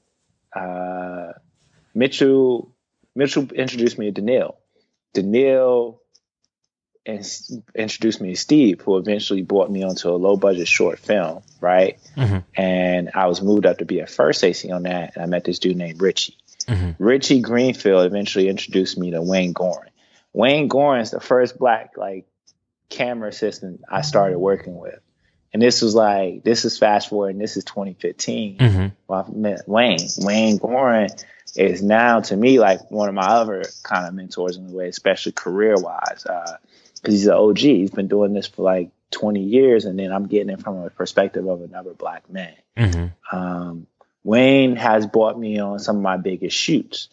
uh, Mitchell. Mitchell introduced me to Daniil. Daniil introduced me to Steve, who eventually brought me onto a low-budget short film, right? Mm-hmm. And I was moved up to be a first A C on that, and I met this dude named Richie. Mm-hmm. Richie Greenfield eventually introduced me to Wayne Gorin. Wayne Gorin's the first black like camera assistant I started working with. And this was like, this is fast forward, and this is twenty fifteen. Mm-hmm. Well, I met Wayne. Wayne Gorin is now to me like one of my other kind of mentors in a way, especially career wise, because uh, he's an O G. He's been doing this for like twenty years, and then I'm getting it from a perspective of another black man. Mm-hmm. Um, Wayne has brought me on some of my biggest shoots.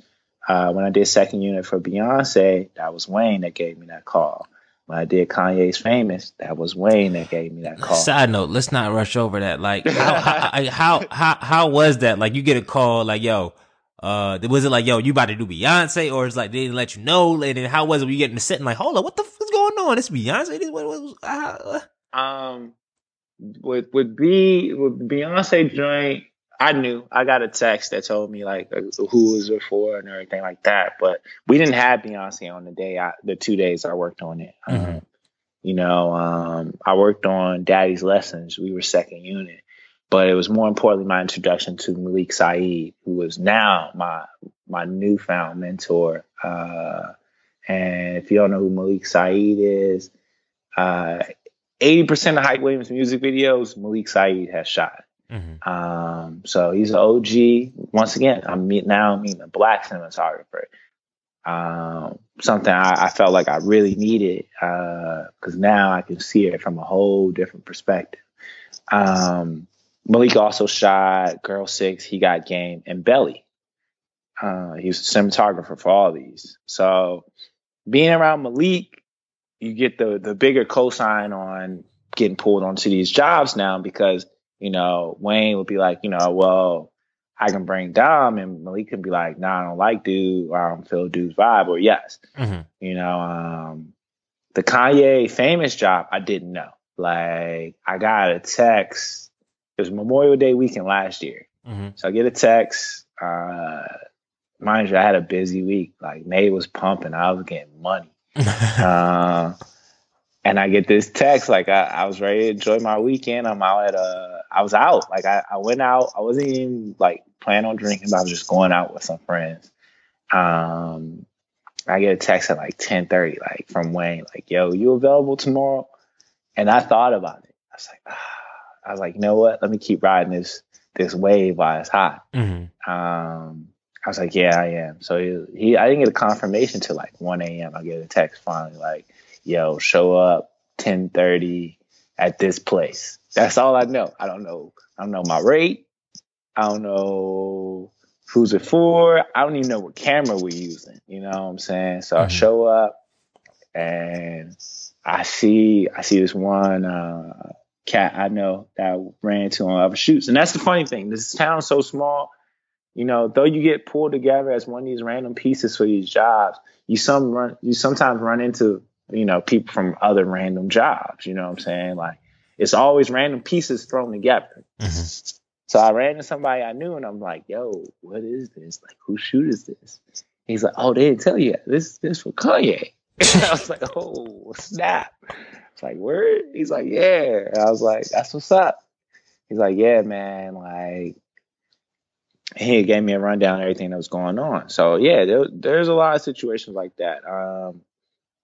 Uh, when I did second unit for Beyonce, that was Wayne that gave me that call. When I did Kanye's Famous, that was Wayne that gave me that call. Side note, let's not rush over that. Like, how how, how how how was that? Like, you get a call, like, yo, uh, was it like, yo, you about to do Beyonce, or it's like they didn't let you know? And then how was it? Were you getting to sit and like, hold on, what the fuck is going on? It's Beyonce. This what, what, what, uh, um, with with B with Beyonce joint, I knew. I got a text that told me like who was it for and everything like that. But we didn't have Beyonce on the day, I, the two days I worked on it. Mm-hmm. Um, you know, um, I worked on Daddy's Lessons. We were second unit, but it was more importantly my introduction to Malik Saeed, who is now my my newfound mentor. Uh, and if you don't know who Malik Saeed is, uh, eighty percent of Hype Williams' music videos, Malik Saeed has shot. Mm-hmm. Um, so he's an O G. Once again, I'm meet, now meeting a black cinematographer. Um, something I, I felt like I really needed, because uh, now I can see it from a whole different perspective. Um, Malik also shot Girl Six, He Got Game, and Belly. Uh, he was a cinematographer for all these. So being around Malik, you get the the bigger cosign on getting pulled onto these jobs now, because you know, Wayne would be like, you know, well, I can bring Dom, and Malik can be like, nah, I don't like dude, or I don't feel dude's vibe, or yes. Mm-hmm. You know, um, the Kanye Famous job, I didn't know. Like, I got a text. It was Memorial Day weekend last year. Mm-hmm. So I get a text. Uh, mind you, I had a busy week. Like, May was pumping. I was getting money. uh, And I get this text, like, I, I was ready to enjoy my weekend. I'm out at a, I was out. Like, I, I went out. I wasn't even, like, planning on drinking, but I was just going out with some friends. Um, I get a text at, like, ten thirty, like, from Wayne, like, yo, you available tomorrow? And I thought about it. I was like, ah. I was like, you know what? Let me keep riding this this wave while it's hot. Mm-hmm. Um, I was like, yeah, I am. So, he, he I didn't get a confirmation until, like, one a.m. I get a text finally, like, yo, show up ten thirty at this place. That's all I know. I don't know. I don't know my rate. I don't know who's it for. I don't even know what camera we're using. You know what I'm saying? So mm-hmm. I show up, and I see I see this one uh, cat I know that I ran into on other shoots. And that's the funny thing. This town's so small. You know, though you get pulled together as one of these random pieces for these jobs, you some run you sometimes run into you know, people from other random jobs, you know what I'm saying? Like, it's always random pieces thrown together. Mm-hmm. So I ran to somebody I knew, and I'm like, yo, what is this? Like, whose shoot is this? He's like, oh, they didn't tell you. This this for Kanye. I was like, oh, snap. It's like, word? He's like, yeah. I was like, that's what's up. He's like, yeah, man. Like, he gave me a rundown of everything that was going on. So, yeah, there, there's a lot of situations like that. Um,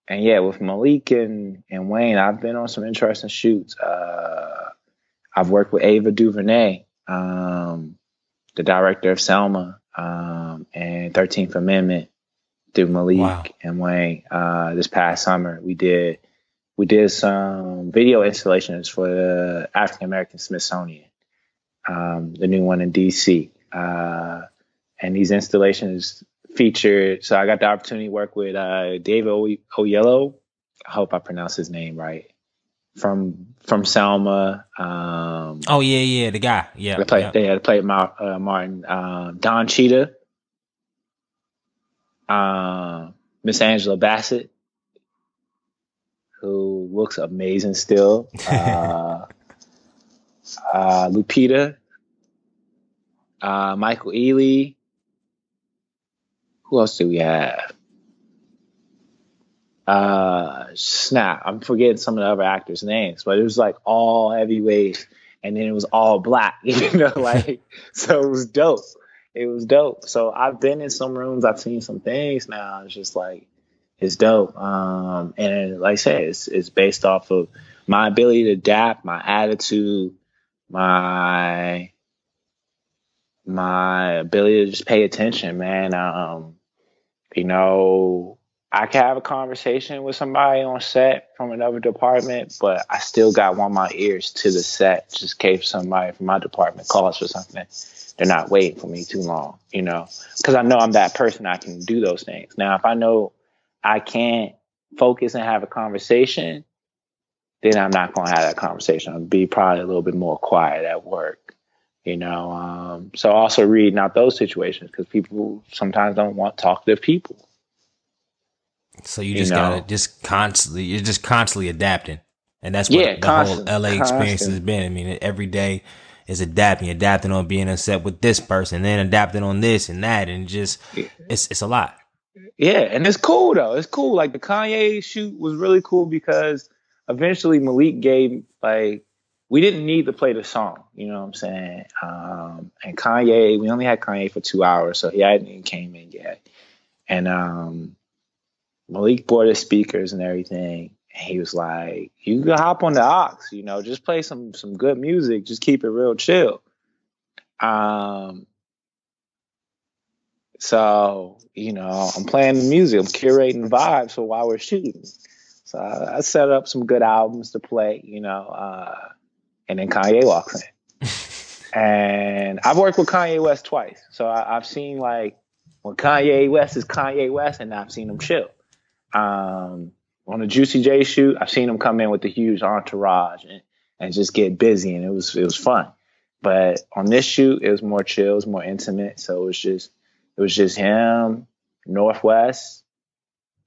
and, yeah, with Malik and, and Wayne, I've been on some interesting shoots. Uh, I've worked with Ava DuVernay, um, the director of Selma, um, and thirteenth Amendment through Malik wow. and Wayne. Uh, this past summer, we did we did some video installations for the African American Smithsonian, um, the new one in D C Uh, and these installations featured. So I got the opportunity to work with uh, David o- Oyelowo. I hope I pronounced his name right. From from Selma. Um, oh yeah, yeah, the guy. Yeah, they played. Yeah. They had played Ma- uh, Martin, um, Don Cheetah, uh, Miss Angela Bassett, who looks amazing still. Uh, uh, Lupita. Uh, Michael Ealy. Who else do we have? Uh, snap. I'm forgetting some of the other actors' names, but it was like all heavyweights, and then it was all black, you know, like, so it was dope. It was dope. So I've been in some rooms. I've seen some things now. It's just like, it's dope. Um, and like I said, it's, it's based off of my ability to adapt, my attitude, my... my ability to just pay attention, man. Um, you know, I can have a conversation with somebody on set from another department, but I still got one of my ears to the set just in case somebody from my department calls for something. They're not waiting for me too long, you know, because I know I'm that person. I can do those things. Now, if I know I can't focus and have a conversation, then I'm not going to have that conversation. I'll be probably a little bit more quiet at work. You know, um, so also reading out those situations because people sometimes don't want talkative people. So you just you know? gotta just constantly, you're just constantly adapting, and that's what yeah, the constant, whole L A experience constant. has been. I mean, every day is adapting, adapting on being upset with this person, then adapting on this and that, and just yeah. it's it's a lot. Yeah, and it's cool though. It's cool. Like the Kanye shoot was really cool because eventually Malik gave like. We didn't need to play the song, you know what I'm saying? Um, and Kanye, we only had Kanye for two hours, so he hadn't even came in yet. And um, Malik bought his speakers and everything, and he was like, you can hop on the aux, you know, just play some some good music, just keep it real chill. Um, so, you know, I'm playing the music, I'm curating vibes for while we're shooting. So I, I set up some good albums to play, you know, uh, and then Kanye walks in. And I've worked with Kanye West twice. So I, I've seen, like, when Kanye West is Kanye West, and I've seen him chill. Um, on the Juicy J shoot, I've seen him come in with a huge entourage and, and just get busy, and it was it was fun. But on this shoot, it was more chill, it was more intimate. So it was just, it was just him, Northwest,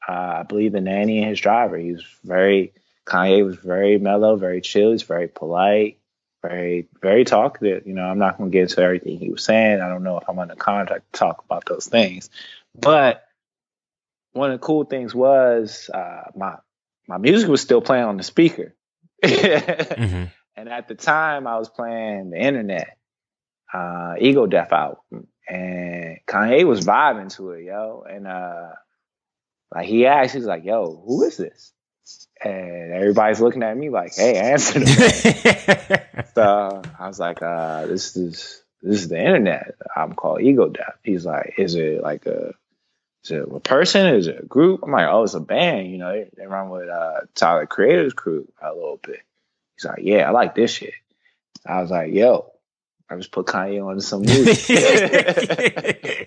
uh, I believe the nanny and his driver. He was very... Kanye was very mellow, very chill. He's very polite, very, very talkative. You know, I'm not going to get into everything he was saying. I don't know if I'm under contract to talk about those things. But one of the cool things was uh, my my music was still playing on the speaker. mm-hmm. And at the time, I was playing the internet, uh, Ego Death album. And Kanye was vibing to it, yo. And uh, like he asked, he's like, yo, who is this? And everybody's looking at me like, hey, answer them. So I was like, uh, this is this is the internet. I'm called Ego Death. He's like, is it like a, is it a person? Is it a group? I'm like, oh, it's a band. You know, they, they run with uh, Tyler Creator's crew a little bit. He's like, yeah, I like this shit. I was like, yo, I just put Kanye on some music.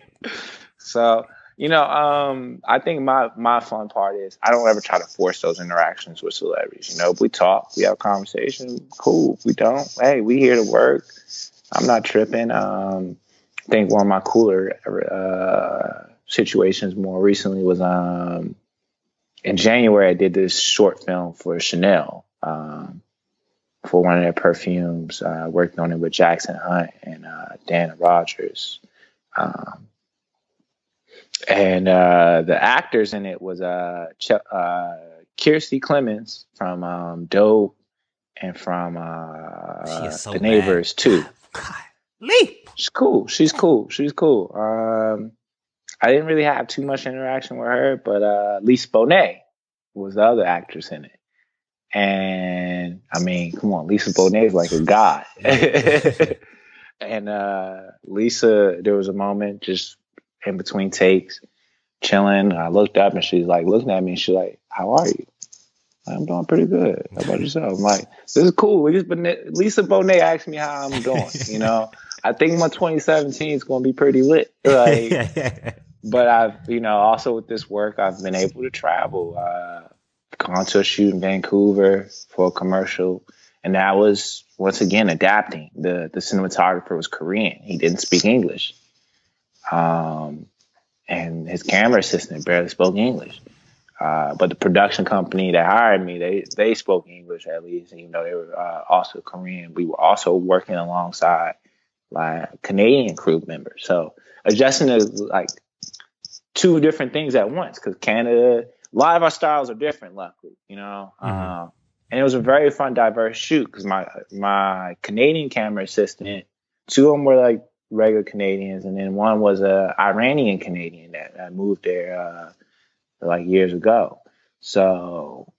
So... You know, um, I think my, my fun part is I don't ever try to force those interactions with celebrities. You know, if we talk, we have a conversation, cool. If we don't, hey, we here to work. I'm not tripping. Um, I think one of my cooler uh, situations more recently was um, in January, I did this short film for Chanel, um, for one of their perfumes. I uh, worked on it with Jackson Hunt and uh, Dana Rogers. Um And uh, the actors in it was uh, Ch- uh, Kiersey Clemons from um, Dope and from uh, so The bad. Neighbors too. God, Lee. She's cool. She's cool. She's cool. Um, I didn't really have too much interaction with her, but uh, Lise Bonet was the other actress in it. And I mean, come on, Lise Bonet is like a god. And uh, Lisa, there was a moment just in between takes, chilling. I looked up and she's like looking at me. And she's like, "How are you?" I'm doing pretty good. How about yourself? I'm like, this is cool. Lise Bonet, Lise Bonet asked me how I'm doing. You know, I think my twenty seventeen is going to be pretty lit. Like, but I've, you know, also with this work, I've been able to travel. Uh, gone to a shoot in Vancouver for a commercial, and that was once again adapting. the The cinematographer was Korean. He didn't speak English. Um, and his camera assistant barely spoke English. Uh, but the production company that hired me, they they spoke English at least. And, you know, they were uh, also Korean. We were also working alongside like Canadian crew members. So adjusting to like two different things at once, because Canada, a lot of our styles are different. Luckily, you know, mm-hmm. um, and it was a very fun, diverse shoot because my my Canadian camera assistant, two of them were like regular Canadians, and then one was a Iranian Canadian that, that moved there uh, like years ago. So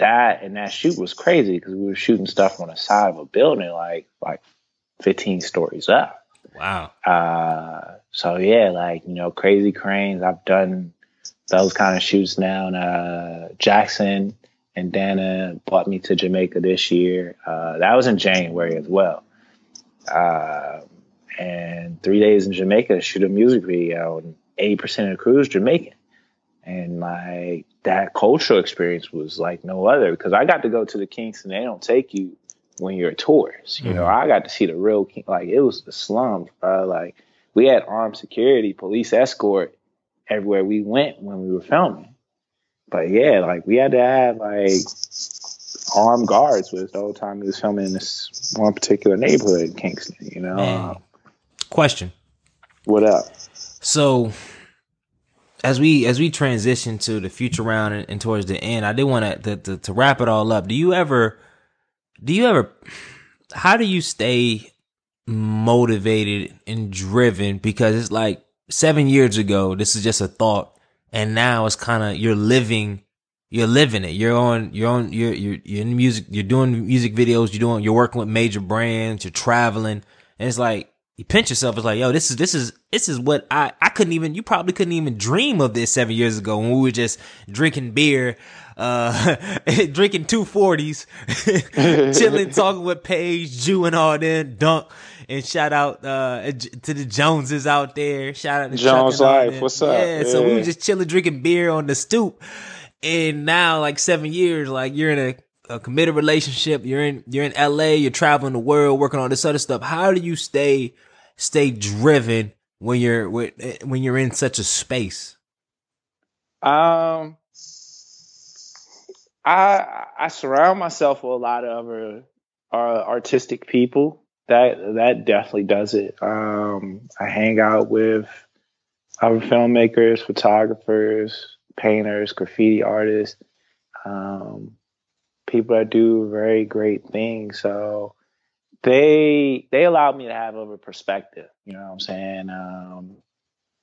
that and that shoot was crazy because we were shooting stuff on the side of a building, like like fifteen stories up. Wow. Uh, so yeah, like, you know, crazy cranes. I've done those kind of shoots now. And, uh, Jackson and Dana brought me to Jamaica this year. Uh, that was in January as well. Uh, and three days in Jamaica to shoot a music video, and eighty percent of the crew is Jamaican. And like that cultural experience was like no other, because I got to go to the Kingston. They don't take you when you're a tourist, you mm-hmm. know. I got to see the real King, like it was the slums, bro. Like we had armed security, police escort everywhere we went when we were filming. But yeah, like we had to have like armed guards with us the whole time we was filming in this one particular neighborhood in Kingston, you know. Man. Question. What up? So as we as we transition to the future round and, and towards the end, I did want to to to wrap it all up. Do you ever do you ever how do you stay motivated and driven? Because it's like seven years ago, this is just a thought, and now it's kind of you're living you're living it. You're on you're on you're you're you're in music, you're doing music videos, you're doing you're working with major brands, you're traveling, and it's like you pinch yourself. It's like, yo, this is this is this is what I I couldn't even. You probably couldn't even dream of this seven years ago when we were just drinking beer, uh, drinking two forties, chilling, talking with Paige, Jew, and all that. Dunk and shout out uh, to the Joneses out there. Shout out to Jones Life. What's up? Yeah, yeah. So we were just chilling, drinking beer on the stoop, and now like seven years, like you're in a. a committed relationship, you're in you're in L A, you're traveling the world, working on this other stuff. How do you stay stay driven when you're when you're in such a space? Um I I surround myself with a lot of other uh, artistic people. That that definitely does it. Um I hang out with other filmmakers, photographers, painters, graffiti artists. Um people that do very great things. So they they allowed me to have over perspective, you know what I'm saying? Um,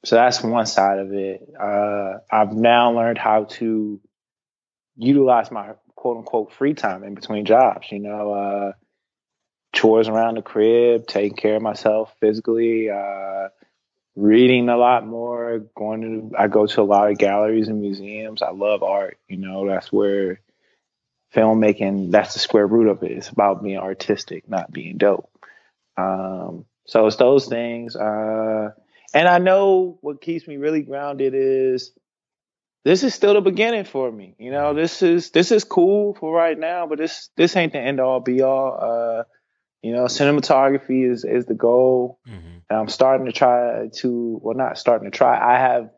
so that's one side of it. Uh, I've now learned how to utilize my quote unquote free time in between jobs, you know, uh, chores around the crib, taking care of myself physically, uh, reading a lot more, going to, I go to a lot of galleries and museums. I love art, you know, that's where filmmaking, that's the square root of it. It's about being artistic, not being dope. Um, so it's those things. Uh, and I know what keeps me really grounded is this is still the beginning for me. You know, this is this is cool for right now, but this this ain't the end all be all. Uh, you know, cinematography is is the goal. Mm-hmm. And I'm starting to try to, well, not starting to try. I have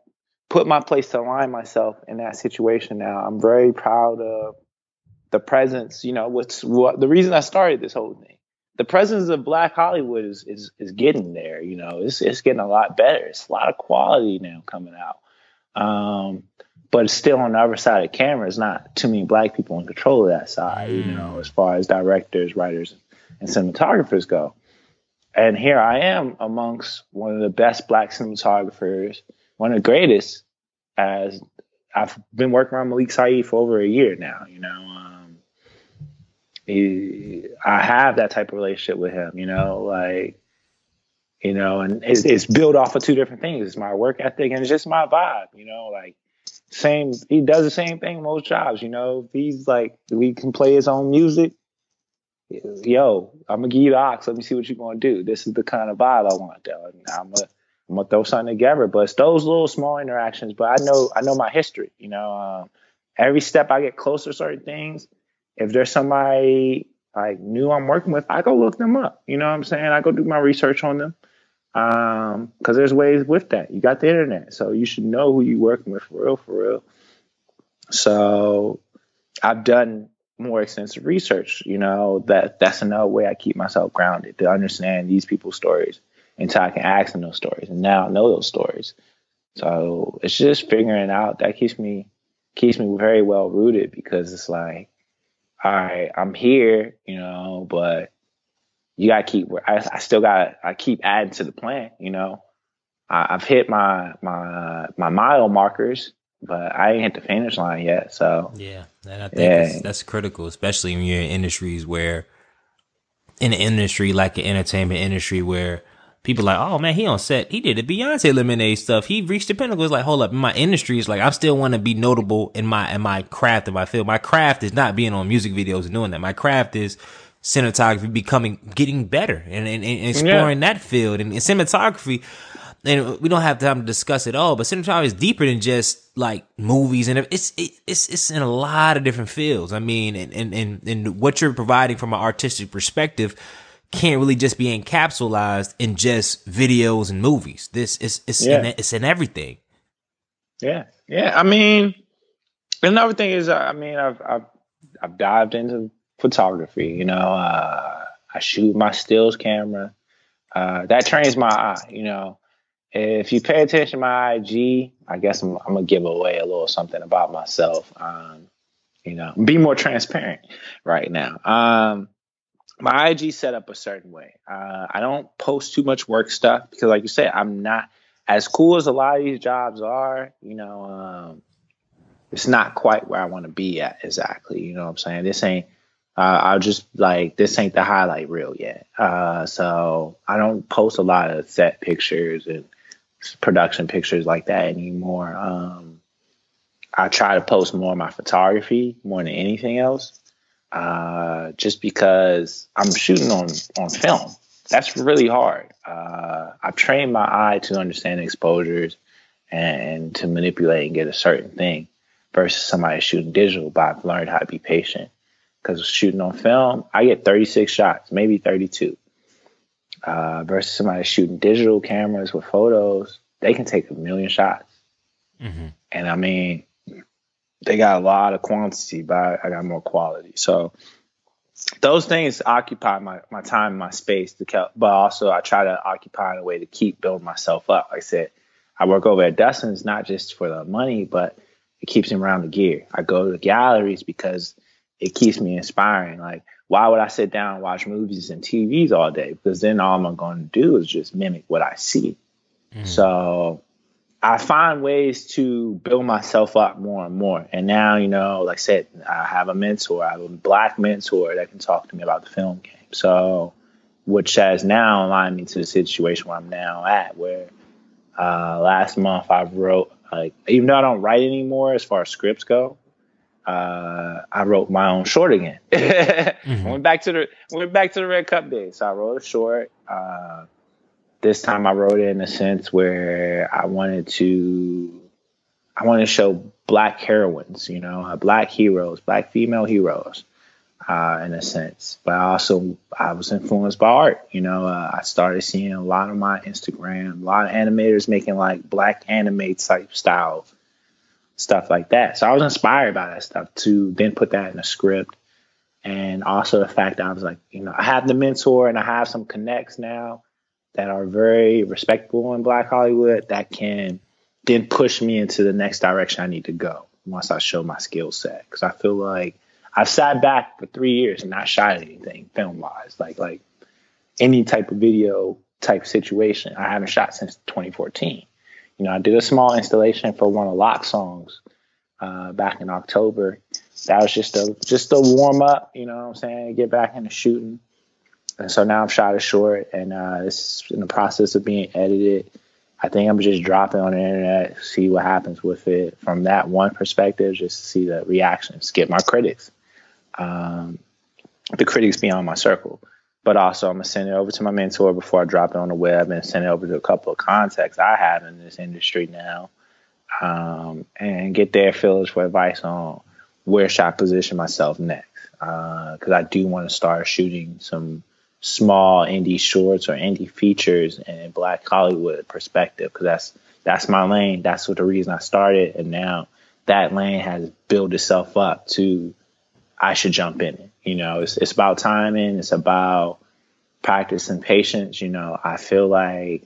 put my place to align myself in that situation now. I'm very proud of the presence, you know, what's what the reason I started this whole thing, the presence of Black Hollywood is is is getting there. You know, it's it's getting a lot better. It's a lot of quality now coming out. Um, but it's still on the other side of the camera. It's not too many Black people in control of that side, you know, as far as directors, writers, and cinematographers go. And here I am amongst one of the best Black cinematographers, one of the greatest, as I've been working around Malik Saeed for over a year now, you know. Um, he, I have that type of relationship with him, you know, like, you know, and it's, it's built off of two different things. It's my work ethic and it's just my vibe, you know, like, same, he does the same thing most jobs, you know. If he's like, we can play his own music, yo, I'm gonna give you the ox, let me see what you're gonna do. This is the kind of vibe I want, though. I'm gonna, I'm gonna throw something together. But it's those little small interactions. But I know, I know my history, you know. Um, every step I get closer to certain things, if there's somebody like new I'm working with, I go look them up. You know what I'm saying? I go do my research on them. Um, because there's ways with that. You got the internet, so you should know who you're working with for real, for real. So I've done more extensive research, you know, that that's another way I keep myself grounded, to understand these people's stories until I can ask them those stories. And now I know those stories. So it's just figuring out that keeps me keeps me very well rooted, because it's like, all right, I'm here, you know, but you gotta keep. I, I still gotta. I keep adding to the plan. You know, I, I've hit my my my mile markers, but I ain't hit the finish line yet. So yeah, and I think yeah. that's, that's critical, especially when you're in industries where, in an industry like the entertainment industry, where people are like, oh man, he on set, he did the Beyonce lemonade stuff, he reached the pinnacle. It's like, hold up, in my industry, it's like I still want to be notable in my in my craft, in my field. My craft is not being on music videos and doing that. My craft is cinematography, becoming, getting better and, and, and exploring yeah. that field and, and cinematography. And we don't have time to discuss it all, but cinematography is deeper than just like movies, and it's it, it's it's in a lot of different fields. I mean, and, and and and what you're providing from an artistic perspective can't really just be encapsulated in just videos and movies. This is it's yeah. in, it's in everything. Yeah, yeah. I mean, another thing is, I mean, I've I've, I've dived into photography, you know, uh, I shoot my stills camera. Uh, that trains my eye, you know. If you pay attention to my I G, I guess I'm, I'm going to give away a little something about myself. Um, you know, be more transparent right now. Um, my I G set up a certain way. Uh, I don't post too much work stuff because, like you said, I'm not as cool as a lot of these jobs are, you know. Um, it's not quite where I want to be at exactly, you know what I'm saying? This ain't Uh, I'll just like, this ain't the highlight reel yet. Uh, so I don't post a lot of set pictures and production pictures like that anymore. Um, I try to post more of my photography more than anything else, uh, just because I'm shooting on, on film. That's really hard. Uh, I've trained my eye to understand exposures and to manipulate and get a certain thing versus somebody shooting digital, but I've learned how to be patient. Because shooting on film, I get thirty-six shots, maybe thirty-two. Uh, versus somebody shooting digital cameras with photos, they can take a million shots. Mm-hmm. And I mean, they got a lot of quantity, but I got more quality. So those things occupy my, my time, my space, to ke- but also I try to occupy in a way to keep building myself up. Like I said, I work over at Dustin's, not just for the money, but it keeps him around the gear. I go to galleries because it keeps me inspiring. Like, why would I sit down and watch movies and T Vs all day? Because then all I'm going to do is just mimic what I see. Mm. So I find ways to build myself up more and more. And now, you know, like I said, I have a mentor. I have a Black mentor that can talk to me about the film game. So, which has now aligned me to the situation where I'm now at, where uh, last month I wrote, like, even though I don't write anymore as far as scripts go, Uh, I wrote my own short again. mm-hmm. Went back to the went back to the Red Cup days. So I wrote a short. Uh, this time I wrote it in a sense where I wanted to I wanted to show Black heroines, you know, uh, Black heroes, Black female heroes, uh, in a sense. But I also I was influenced by art. You know, uh, I started seeing a lot on my Instagram, a lot of animators making like Black anime type style. Stuff like that. So I was inspired by that stuff to then put that in a script And also the fact that I was like, you know, I have the mentor and I have some connects now that are very respectable in Black Hollywood that can then push me into the next direction I need to go once I show my skill set. Because I feel like I've sat back for three years and not shot anything film-wise, like like any type of video type situation. I haven't shot since twenty fourteen. You know, I did a small installation for one of Locke's songs uh, back in October. That was just a just a warm up, you know what I'm saying? Get back into shooting. And so now I've shot it short, and uh, it's in the process of being edited. I think I'm just dropping on the internet, see what happens with it from that one perspective, just to see the reactions. Get my critics, um, the critics beyond my circle, but also I'm gonna send it over to my mentor before I drop it on the web, and send it over to a couple of contacts I have in this industry now, um, and get their feelings for advice on where should I position myself next, because uh, I do want to start shooting some small indie shorts or indie features in Black Hollywood perspective, because that's that's my lane. That's what the reason I started, and now that lane has built itself up to I should jump in it. You know, it's it's about timing, it's about practice and patience. You know, I feel like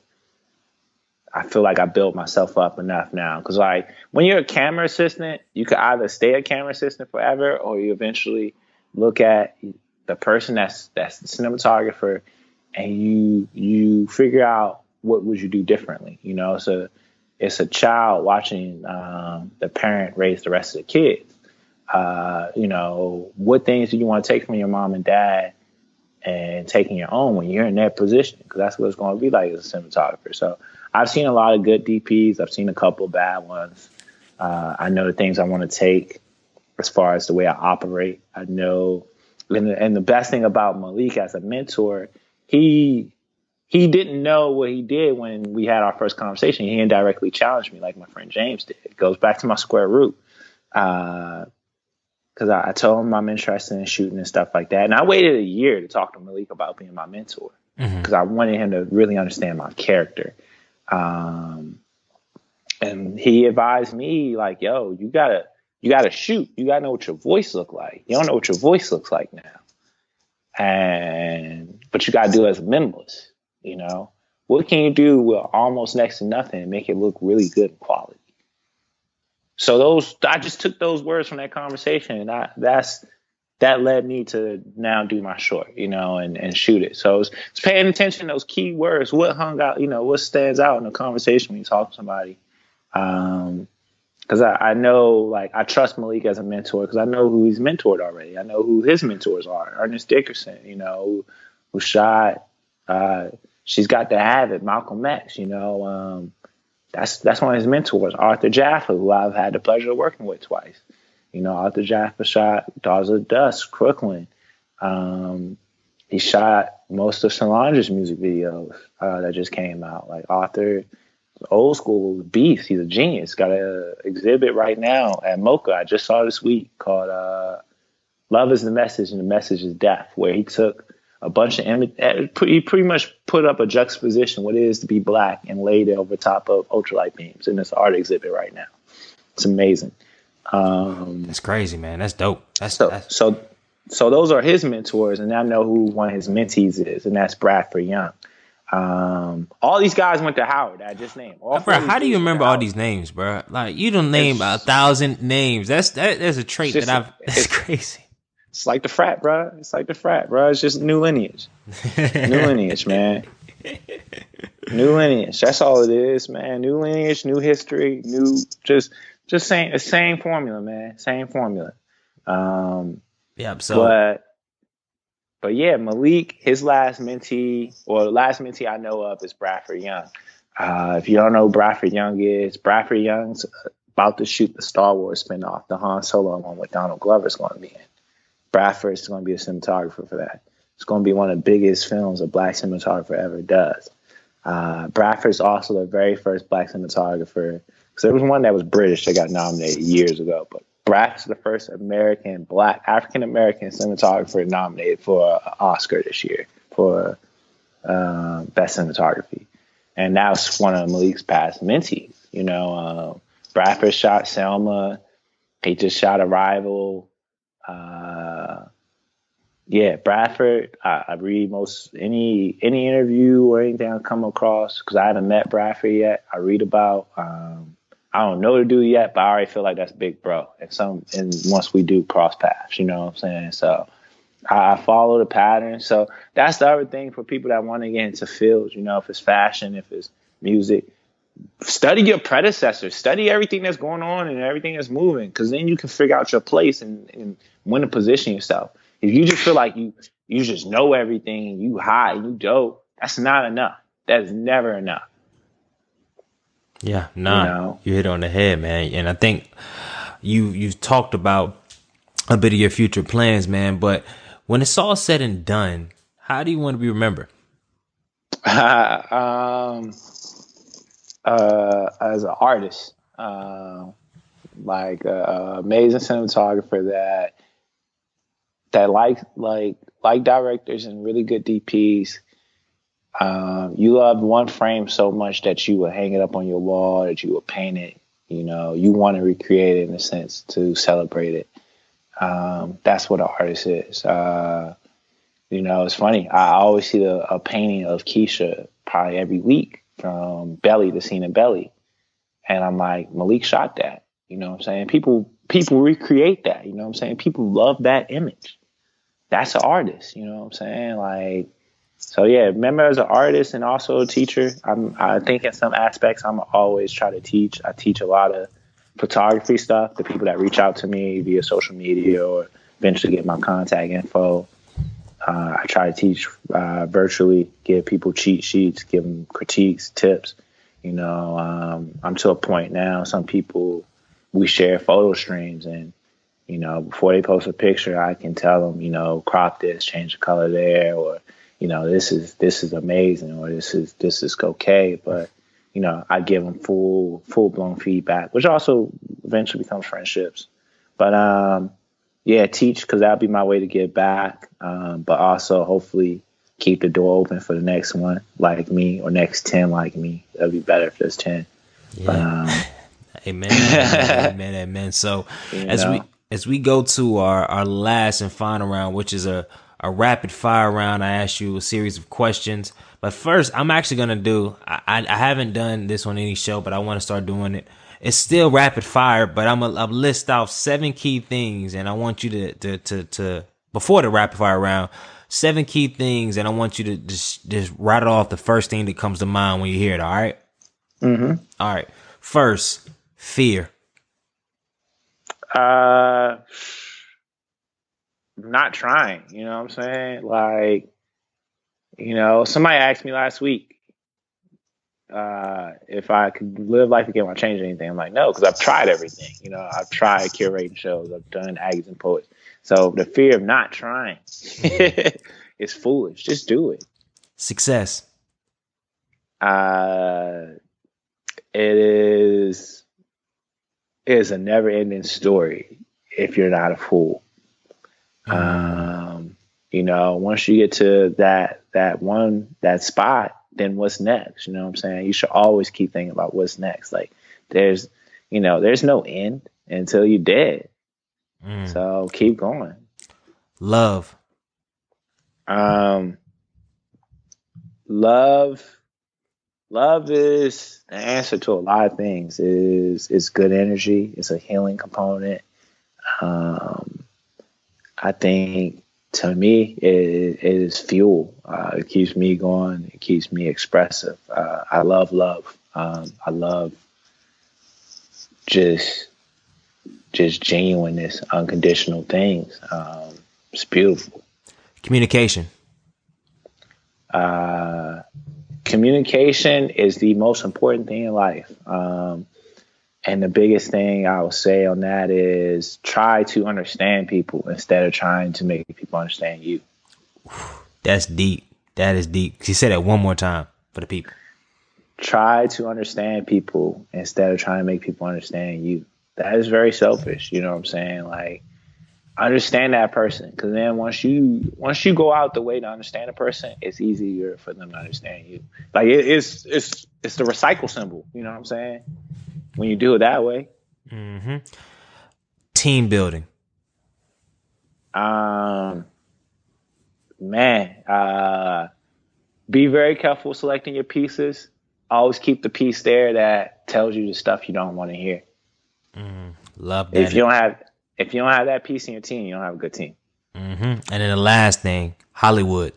I feel like I built myself up enough now, because like when you're a camera assistant, you could either stay a camera assistant forever, or you eventually look at the person that's that's the cinematographer, and you you figure out what would you do differently. You know, it's a it's a child watching um, the parent raise the rest of the kids. Uh, you know, what things do you want to take from your mom and dad, and taking your own when you're in that position, because that's what it's going to be like as a cinematographer. So I've seen a lot of good D Ps. I've seen a couple of bad ones. Uh, I know the things I want to take as far as the way I operate. I know. And the, and the best thing about Malik as a mentor, he he didn't know what he did when we had our first conversation. He indirectly challenged me like my friend James did. It goes back to my square root. Because uh, I, I told him I'm interested in shooting and stuff like that. And I waited a year to talk to Malik about being my mentor, because mm-hmm. I wanted him to really understand my character. Um, and he advised me like, yo, you got to. You got to shoot. You got to know what your voice look like. You don't know what your voice looks like now. And, but you got to do it as minimalist, you know? What can you do with almost next to nothing and make it look really good in quality? So those, I just took those words from that conversation, and I, that's, that led me to now do my short, you know, and, and shoot it. So it's, it's paying attention to those key words. What hung out, you know, what stands out in a conversation when you talk to somebody? Um, Because I, I know, like, I trust Malik as a mentor because I know who he's mentored already. I know who his mentors are. Ernest Dickerson, you know, who, who shot, uh, She's Got to Have It, Malcolm X, you know. Um, that's that's one of his mentors, Arthur Jaffa, who I've had the pleasure of working with twice. You know, Arthur Jaffa shot Daughters of Dusk, Crooklyn. Um, he shot most of Solange's music videos uh, that just came out. Like, Arthur... old school beast. He's a genius. Got an exhibit right now at MoCA I just saw this week called uh, Love Is the Message and the Message Is Death, where he took a bunch of images. He pretty much put up a juxtaposition what it is to be Black and laid it over top of ultralight beams in this art exhibit right now. It's amazing. Um, that's crazy, man. That's dope. That's so, that's so so those are his mentors, and I know who one of his mentees is, and that's Bradford Young. Um, all these guys went to Howard. I just named. All bro, how do you remember all these names, bro? Like you don't name a thousand names. That's that. That's a trait that I've. That's crazy. It's like the frat, bro. It's like the frat, bro. It's just new lineage. New lineage, man. New lineage. That's all it is, man. New lineage, new history, new just just same the same formula, man. Same formula. Um, yeah. So. But, But yeah, Malik, his last mentee, or the last mentee I know of is Bradford Young. Uh, if you don't know who Bradford Young is, Bradford Young's about to shoot the Star Wars spinoff, the Han Solo one with Donald Glover's going to be in. Bradford's going to be a cinematographer for that. It's going to be one of the biggest films a Black cinematographer ever does. Uh, Bradford's also the very first Black cinematographer, because there was one that was British that got nominated years ago, but Brad's the first American, Black, African-American cinematographer nominated for an Oscar this year for uh, Best Cinematography. And that's one of Malik's past mentees. You know, uh, Bradford shot Selma. He just shot Arrival. Uh, yeah, Bradford. I, I read most any any interview or anything I come across because I haven't met Bradford yet. I read about. Um, I don't know the dude yet, but I already feel like that's big bro. And some and once we do cross paths, you know what I'm saying? So I, I follow the pattern. So that's the other thing for people that want to get into fields. You know, if it's fashion, if it's music, study your predecessors. Study everything that's going on and everything that's moving, because then you can figure out your place and, and when to position yourself. If you just feel like you you just know everything and you hot and you dope, that's not enough. That's never enough. Yeah, nah, you know? You hit on the head, man. And I think you you've talked about a bit of your future plans, man. But when it's all said and done, how do you want to be remembered? Uh, um, uh, as an artist, uh, like uh, amazing cinematographer that that like like like directors and really good D Ps. Um, you love one frame so much that you would hang it up on your wall, that you would paint it, you know, you want to recreate it in a sense to celebrate it. Um, that's what an artist is. Uh, you know, it's funny. I always see the, a painting of Keisha probably every week from Belly, the scene in Belly. And I'm like, Malik shot that. You know what I'm saying? People, people recreate that. You know what I'm saying? People love that image. That's an artist. You know what I'm saying? Like, so, yeah, remember as an artist and also a teacher, I'm, I think in some aspects I'm always try to teach. I teach a lot of photography stuff to people that reach out to me via social media or eventually get my contact info. Uh, I try to teach uh, virtually, give people cheat sheets, give them critiques, tips. You know, um, I'm to a point now, some people, we share photo streams and, you know, before they post a picture, I can tell them, you know, crop this, change the color there or, you know, this is this is amazing, or this is this is okay. But you know, I give them full full blown feedback, which also eventually becomes friendships. But um, yeah, teach because that'll be my way to give back. Um, but also hopefully keep the door open for the next one like me or next ten like me. That'd be better if there's ten. Yeah. But, um, amen. Amen. Amen. Amen. So as know. we as we go to our our last and final round, which is a A rapid fire round. I asked you a series of questions, but first I'm actually going to do, I, I haven't done this on any show, but I want to start doing it. It's still rapid fire, but I'm going to list off seven key things. And I want you to, to, to, to, before the rapid fire round, seven key things. And I want you to just, just rattle off the first thing that comes to mind when you hear it. All right. Mm-hmm. All right. First, fear. Uh, not trying, you know what I'm saying? Like, you know, somebody asked me last week uh, if I could live life again, I change anything. I'm like, no, because I've tried everything. You know, I've tried curating shows. I've done Aggies and Poets. So the fear of not trying is foolish. Just do it. Success. Uh, it is, it is a never-ending story if you're not a fool. Um, you know, once you get to that, that one, that spot, then what's next? You know what I'm saying? You should always keep thinking about what's next. Like there's, you know, there's no end until you're dead. Mm. So keep going. Love. Um, love, love is the answer to a lot of things. It is, it's good energy. It's a healing component. Um, I think to me, it, it is fuel. Uh, it keeps me going. It keeps me expressive. Uh, I love love. Um, I love just just genuineness, unconditional things. Um, it's beautiful. Communication. Uh, communication is the most important thing in life. Um, And the biggest thing I would say on that is try to understand people instead of trying to make people understand you. That's deep. That is deep. She said that one more time for the people. Try to understand people instead of trying to make people understand you. That is very selfish. You know what I'm saying? Like, understand that person, because then once you once you go out the way to understand a person, it's easier for them to understand you. Like it, it's it's it's the recycle symbol. You know what I'm saying? When you do it that way. Mm-hmm. Team building. Um, man, uh, be very careful selecting your pieces. Always keep the piece there that tells you the stuff you don't want to hear. Mm, love that. If you don't have, if you don't have that piece in your team, you don't have a good team. Mm-hmm. And then the last thing, Hollywood.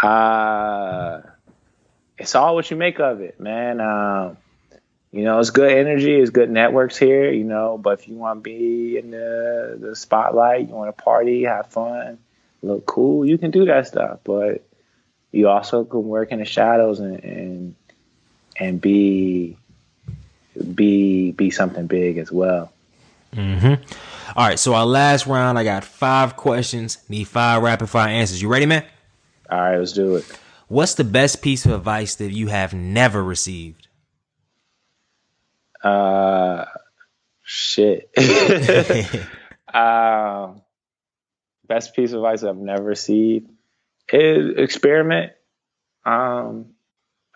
Uh, it's all what you make of it, man. Um, you know, it's good energy, it's good networks here, you know, but if you want to be in the, the spotlight, you want to party, have fun, look cool, you can do that stuff. But you also can work in the shadows and and, and be be be something big as well. Mm-hmm. All right, so our last round, I got five questions, need five rapid fire answers. You ready, man? All right, let's do it. What's the best piece of advice that you have never received? Uh, shit. um, best piece of advice I've never received is experiment. Um,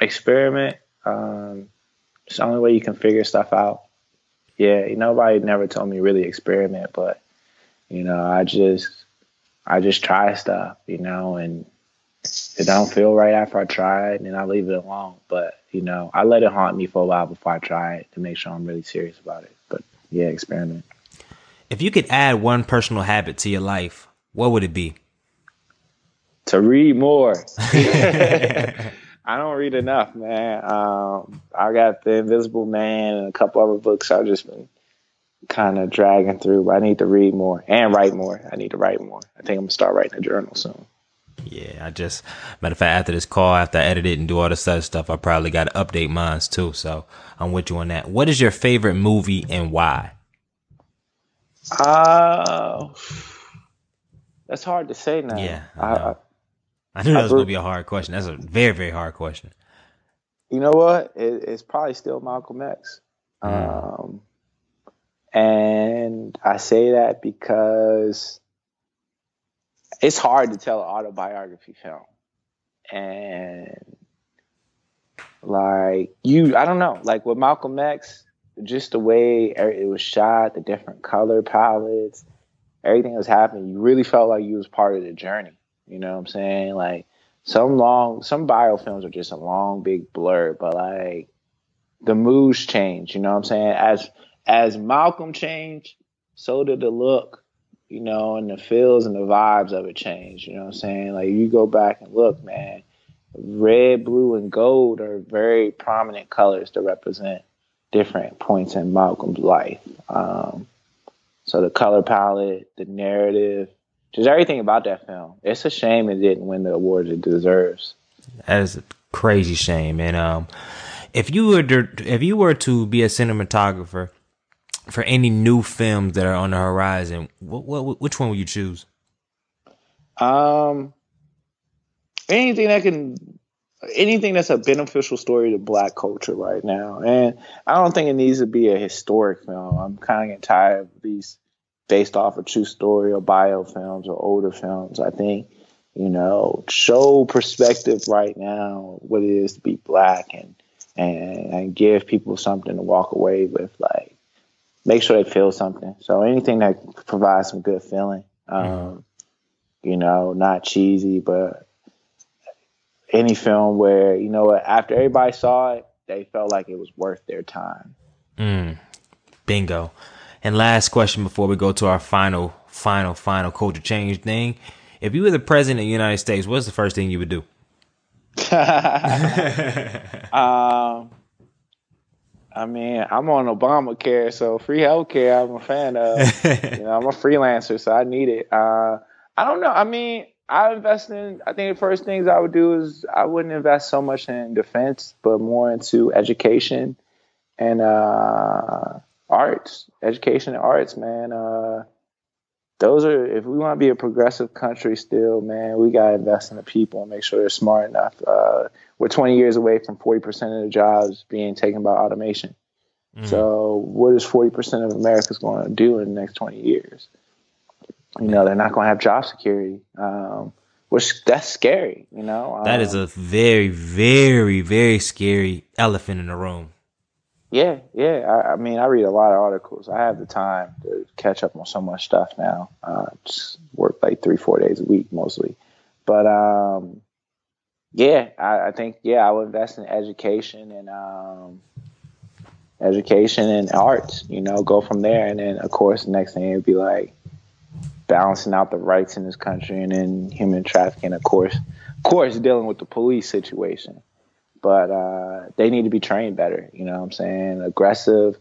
experiment. Um, it's the only way you can figure stuff out. Yeah, nobody never told me really experiment, but you know, I just, I just try stuff, you know, and it don't feel right after I try it, and I leave it alone. But, you know, I let it haunt me for a while before I try it to make sure I'm really serious about it. But, yeah, experiment. If you could add one personal habit to your life, what would it be? To read more. I don't read enough, man. Um, I got The Invisible Man and a couple other books I've just been kind of dragging through, but I need to read more and write more. I need to write more. I think I'm gonna start writing a journal soon. Yeah, I just, matter of fact, after this call, after I edit it and do all this other stuff, I probably got to update mine too. So I'm with you on that. What is your favorite movie and why? Uh, that's hard to say now. Yeah, I know. I, I knew I that was gonna be a hard question. That's a very, very hard question. You know what? It, it's probably still Malcolm X. Mm. Um. And I say that because it's hard to tell an autobiography film. And like you, I don't know, like with Malcolm X, just the way it was shot, the different color palettes, everything that was happening, you really felt like you was part of the journey. You know what I'm saying? Like some long, some biofilms are just a long, big blur, but like the moods change, you know what I'm saying? As, As Malcolm changed, so did the look, you know, and the feels and the vibes of it change. You know what I'm saying? Like, you go back and look, man, red, blue, and gold are very prominent colors to represent different points in Malcolm's life. Um, so the color palette, the narrative, just everything about that film. It's a shame it didn't win the award it deserves. That is a crazy shame. And um, if you were to, if you were to be a cinematographer, for any new films that are on the horizon, what, what, which one would you choose? Um, anything that can, anything that's a beneficial story to Black culture right now, and I don't think it needs to be a historic film. I'm kind of getting tired of these based off of true story or bio films or older films. I think, you know, show perspective right now what it is to be Black, and and, and give people something to walk away with, like. Make sure they feel something. So anything that provides some good feeling, um, mm. you know, not cheesy, but any film where, you know, after everybody saw it, they felt like it was worth their time. Mm. Bingo. And last question before we go to our final, final, final culture change thing. If you were the president of the United States, what's the first thing you would do? um... I mean, I'm on Obamacare, so free healthcare I'm a fan of. You know, I'm a freelancer, so I need it. Uh, I don't know. I mean, I invest in, I think the first things I would do is I wouldn't invest so much in defense, but more into education and uh, arts, education and arts, man. Uh, those are, if we want to be a progressive country still, man, we got to invest in the people and make sure they're smart enough. Uh, we're twenty years away from forty percent of the jobs being taken by automation. Mm. So what is forty percent of America's going to do in the next twenty years? You know, they're not going to have job security, um, which that's scary, you know. That um, is a very, very, very scary elephant in the room. Yeah, yeah. I, I mean, I read a lot of articles. I have the time to catch up on so much stuff now. Uh, just work like three, four days a week mostly. But um, yeah, I, I think yeah, I would invest in education and um, education and arts. You know, go from there, and then of course the next thing it'd be like balancing out the rights in this country, and then human trafficking. Of course, of course, dealing with the police situation. But uh, they need to be trained better. You know what I'm saying? Aggressive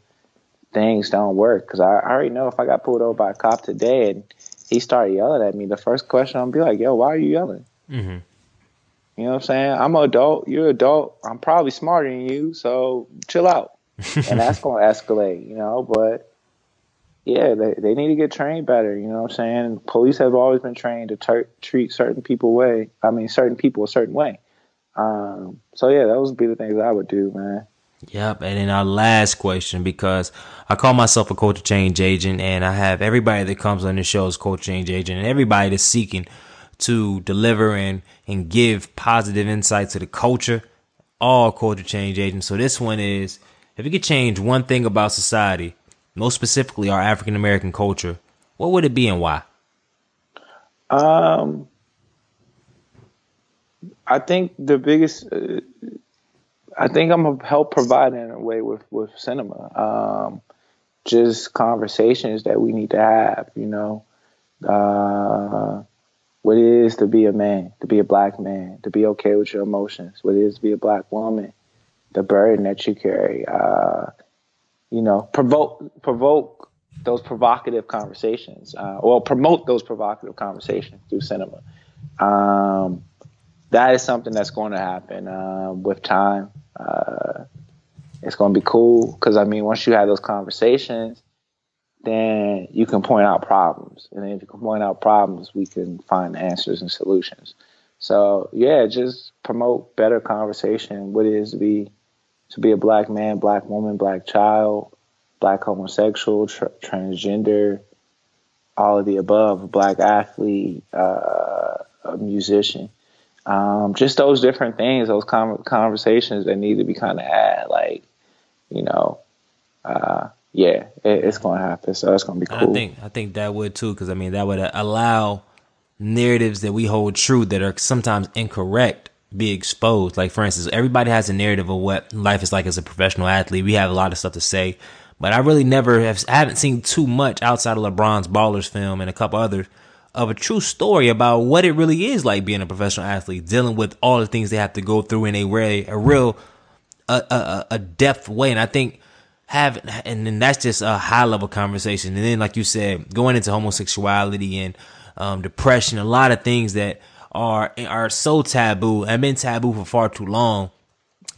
things don't work. Because I, I already know if I got pulled over by a cop today and he started yelling at me, the first question I'm going to be like, yo, why are you yelling? Mm-hmm. You know what I'm saying? I'm an adult. You're an adult. I'm probably smarter than you. So chill out. And that's going to escalate, you know. But, yeah, they, they need to get trained better. You know what I'm saying? Police have always been trained to ter- treat certain people way. I mean, certain people a certain way. Um, so yeah, those would be the things I would do, man. Yep. And then our last question, because I call myself a culture change agent, and I have everybody that comes on this show is culture change agent, and everybody that's seeking to deliver and, and give positive insight to the culture, all culture change agents. So this one is, if you could change one thing about society, most specifically our African American culture, what would it be and why? Um, I think the biggest, uh, I think I'm going to help provide in a way with, with cinema, um, just conversations that we need to have, you know, uh, what it is to be a man, to be a black man, to be okay with your emotions, what it is to be a black woman, the burden that you carry, uh, you know, provoke, provoke those provocative conversations, uh, or promote those provocative conversations through cinema. Um, That is something that's going to happen uh, with time. Uh, it's going to be cool because, I mean, once you have those conversations, then you can point out problems. And if you can point out problems, we can find answers and solutions. So, yeah, just promote better conversation, what it is to be, to be a black man, black woman, black child, black homosexual, tra- transgender, all of the above, black athlete, uh, a musician. Um, just those different things, those com- conversations that need to be kind of had, like, you know, uh, yeah, it, it's going to happen. So it's going to be cool. I think, I think that would too. Cause I mean, that would allow narratives that we hold true that are sometimes incorrect be exposed. Like for instance, everybody has a narrative of what life is like as a professional athlete. We have a lot of stuff to say, but I really never have, I haven't seen too much outside of LeBron's Ballers film and a couple others of a true story about what it really is like being a professional athlete, dealing with all the things they have to go through in a real, a real, a, a, a depth way. And I think having, and then that's just a high level conversation. And then, like you said, going into homosexuality and um, depression, a lot of things that are are so taboo and been taboo for far too long.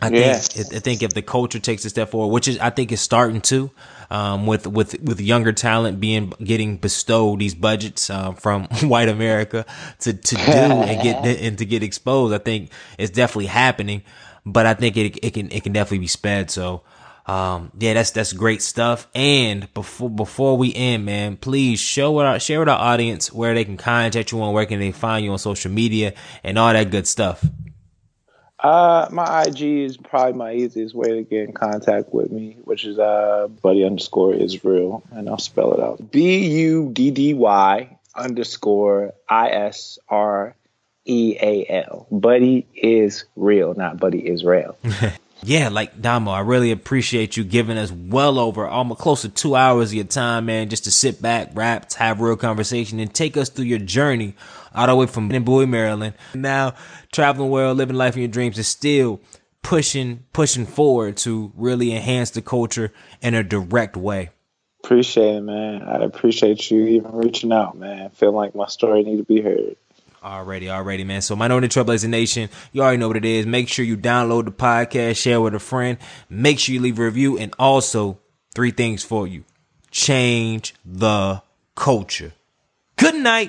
I yeah. think I think if the culture takes a step forward, which is I think is starting to, um, with with with younger talent being getting bestowed these budgets uh, from white America to to do and get and to get exposed, I think it's definitely happening. But I think it it can it can definitely be sped. So, um, yeah, that's that's great stuff. And before before we end, man, please show with our, share with our audience where they can contact you on, where can they find you on social media, and all that good stuff. Uh, my I G is probably my easiest way to get in contact with me, which is uh buddy underscore Israel, and I'll spell it out: B U D D Y underscore I S R E A L. Buddy is real, not buddy Israel. Yeah, like Damo, I really appreciate you giving us well over almost close to two hours of your time, man, just to sit back, rap, have real conversation, and take us through your journey all the way from Bowie, Maryland. Now, traveling world, living life in your dreams, and still pushing, pushing forward to really enhance the culture in a direct way. Appreciate it, man. I appreciate you even reaching out, man. I feel like my story need to be heard. Already, already, man. So Minority Trailblazer Nation, you already know what it is. Make sure you download the podcast, share with a friend. Make sure you leave a review. And also, three things for you. Change the culture. Good night.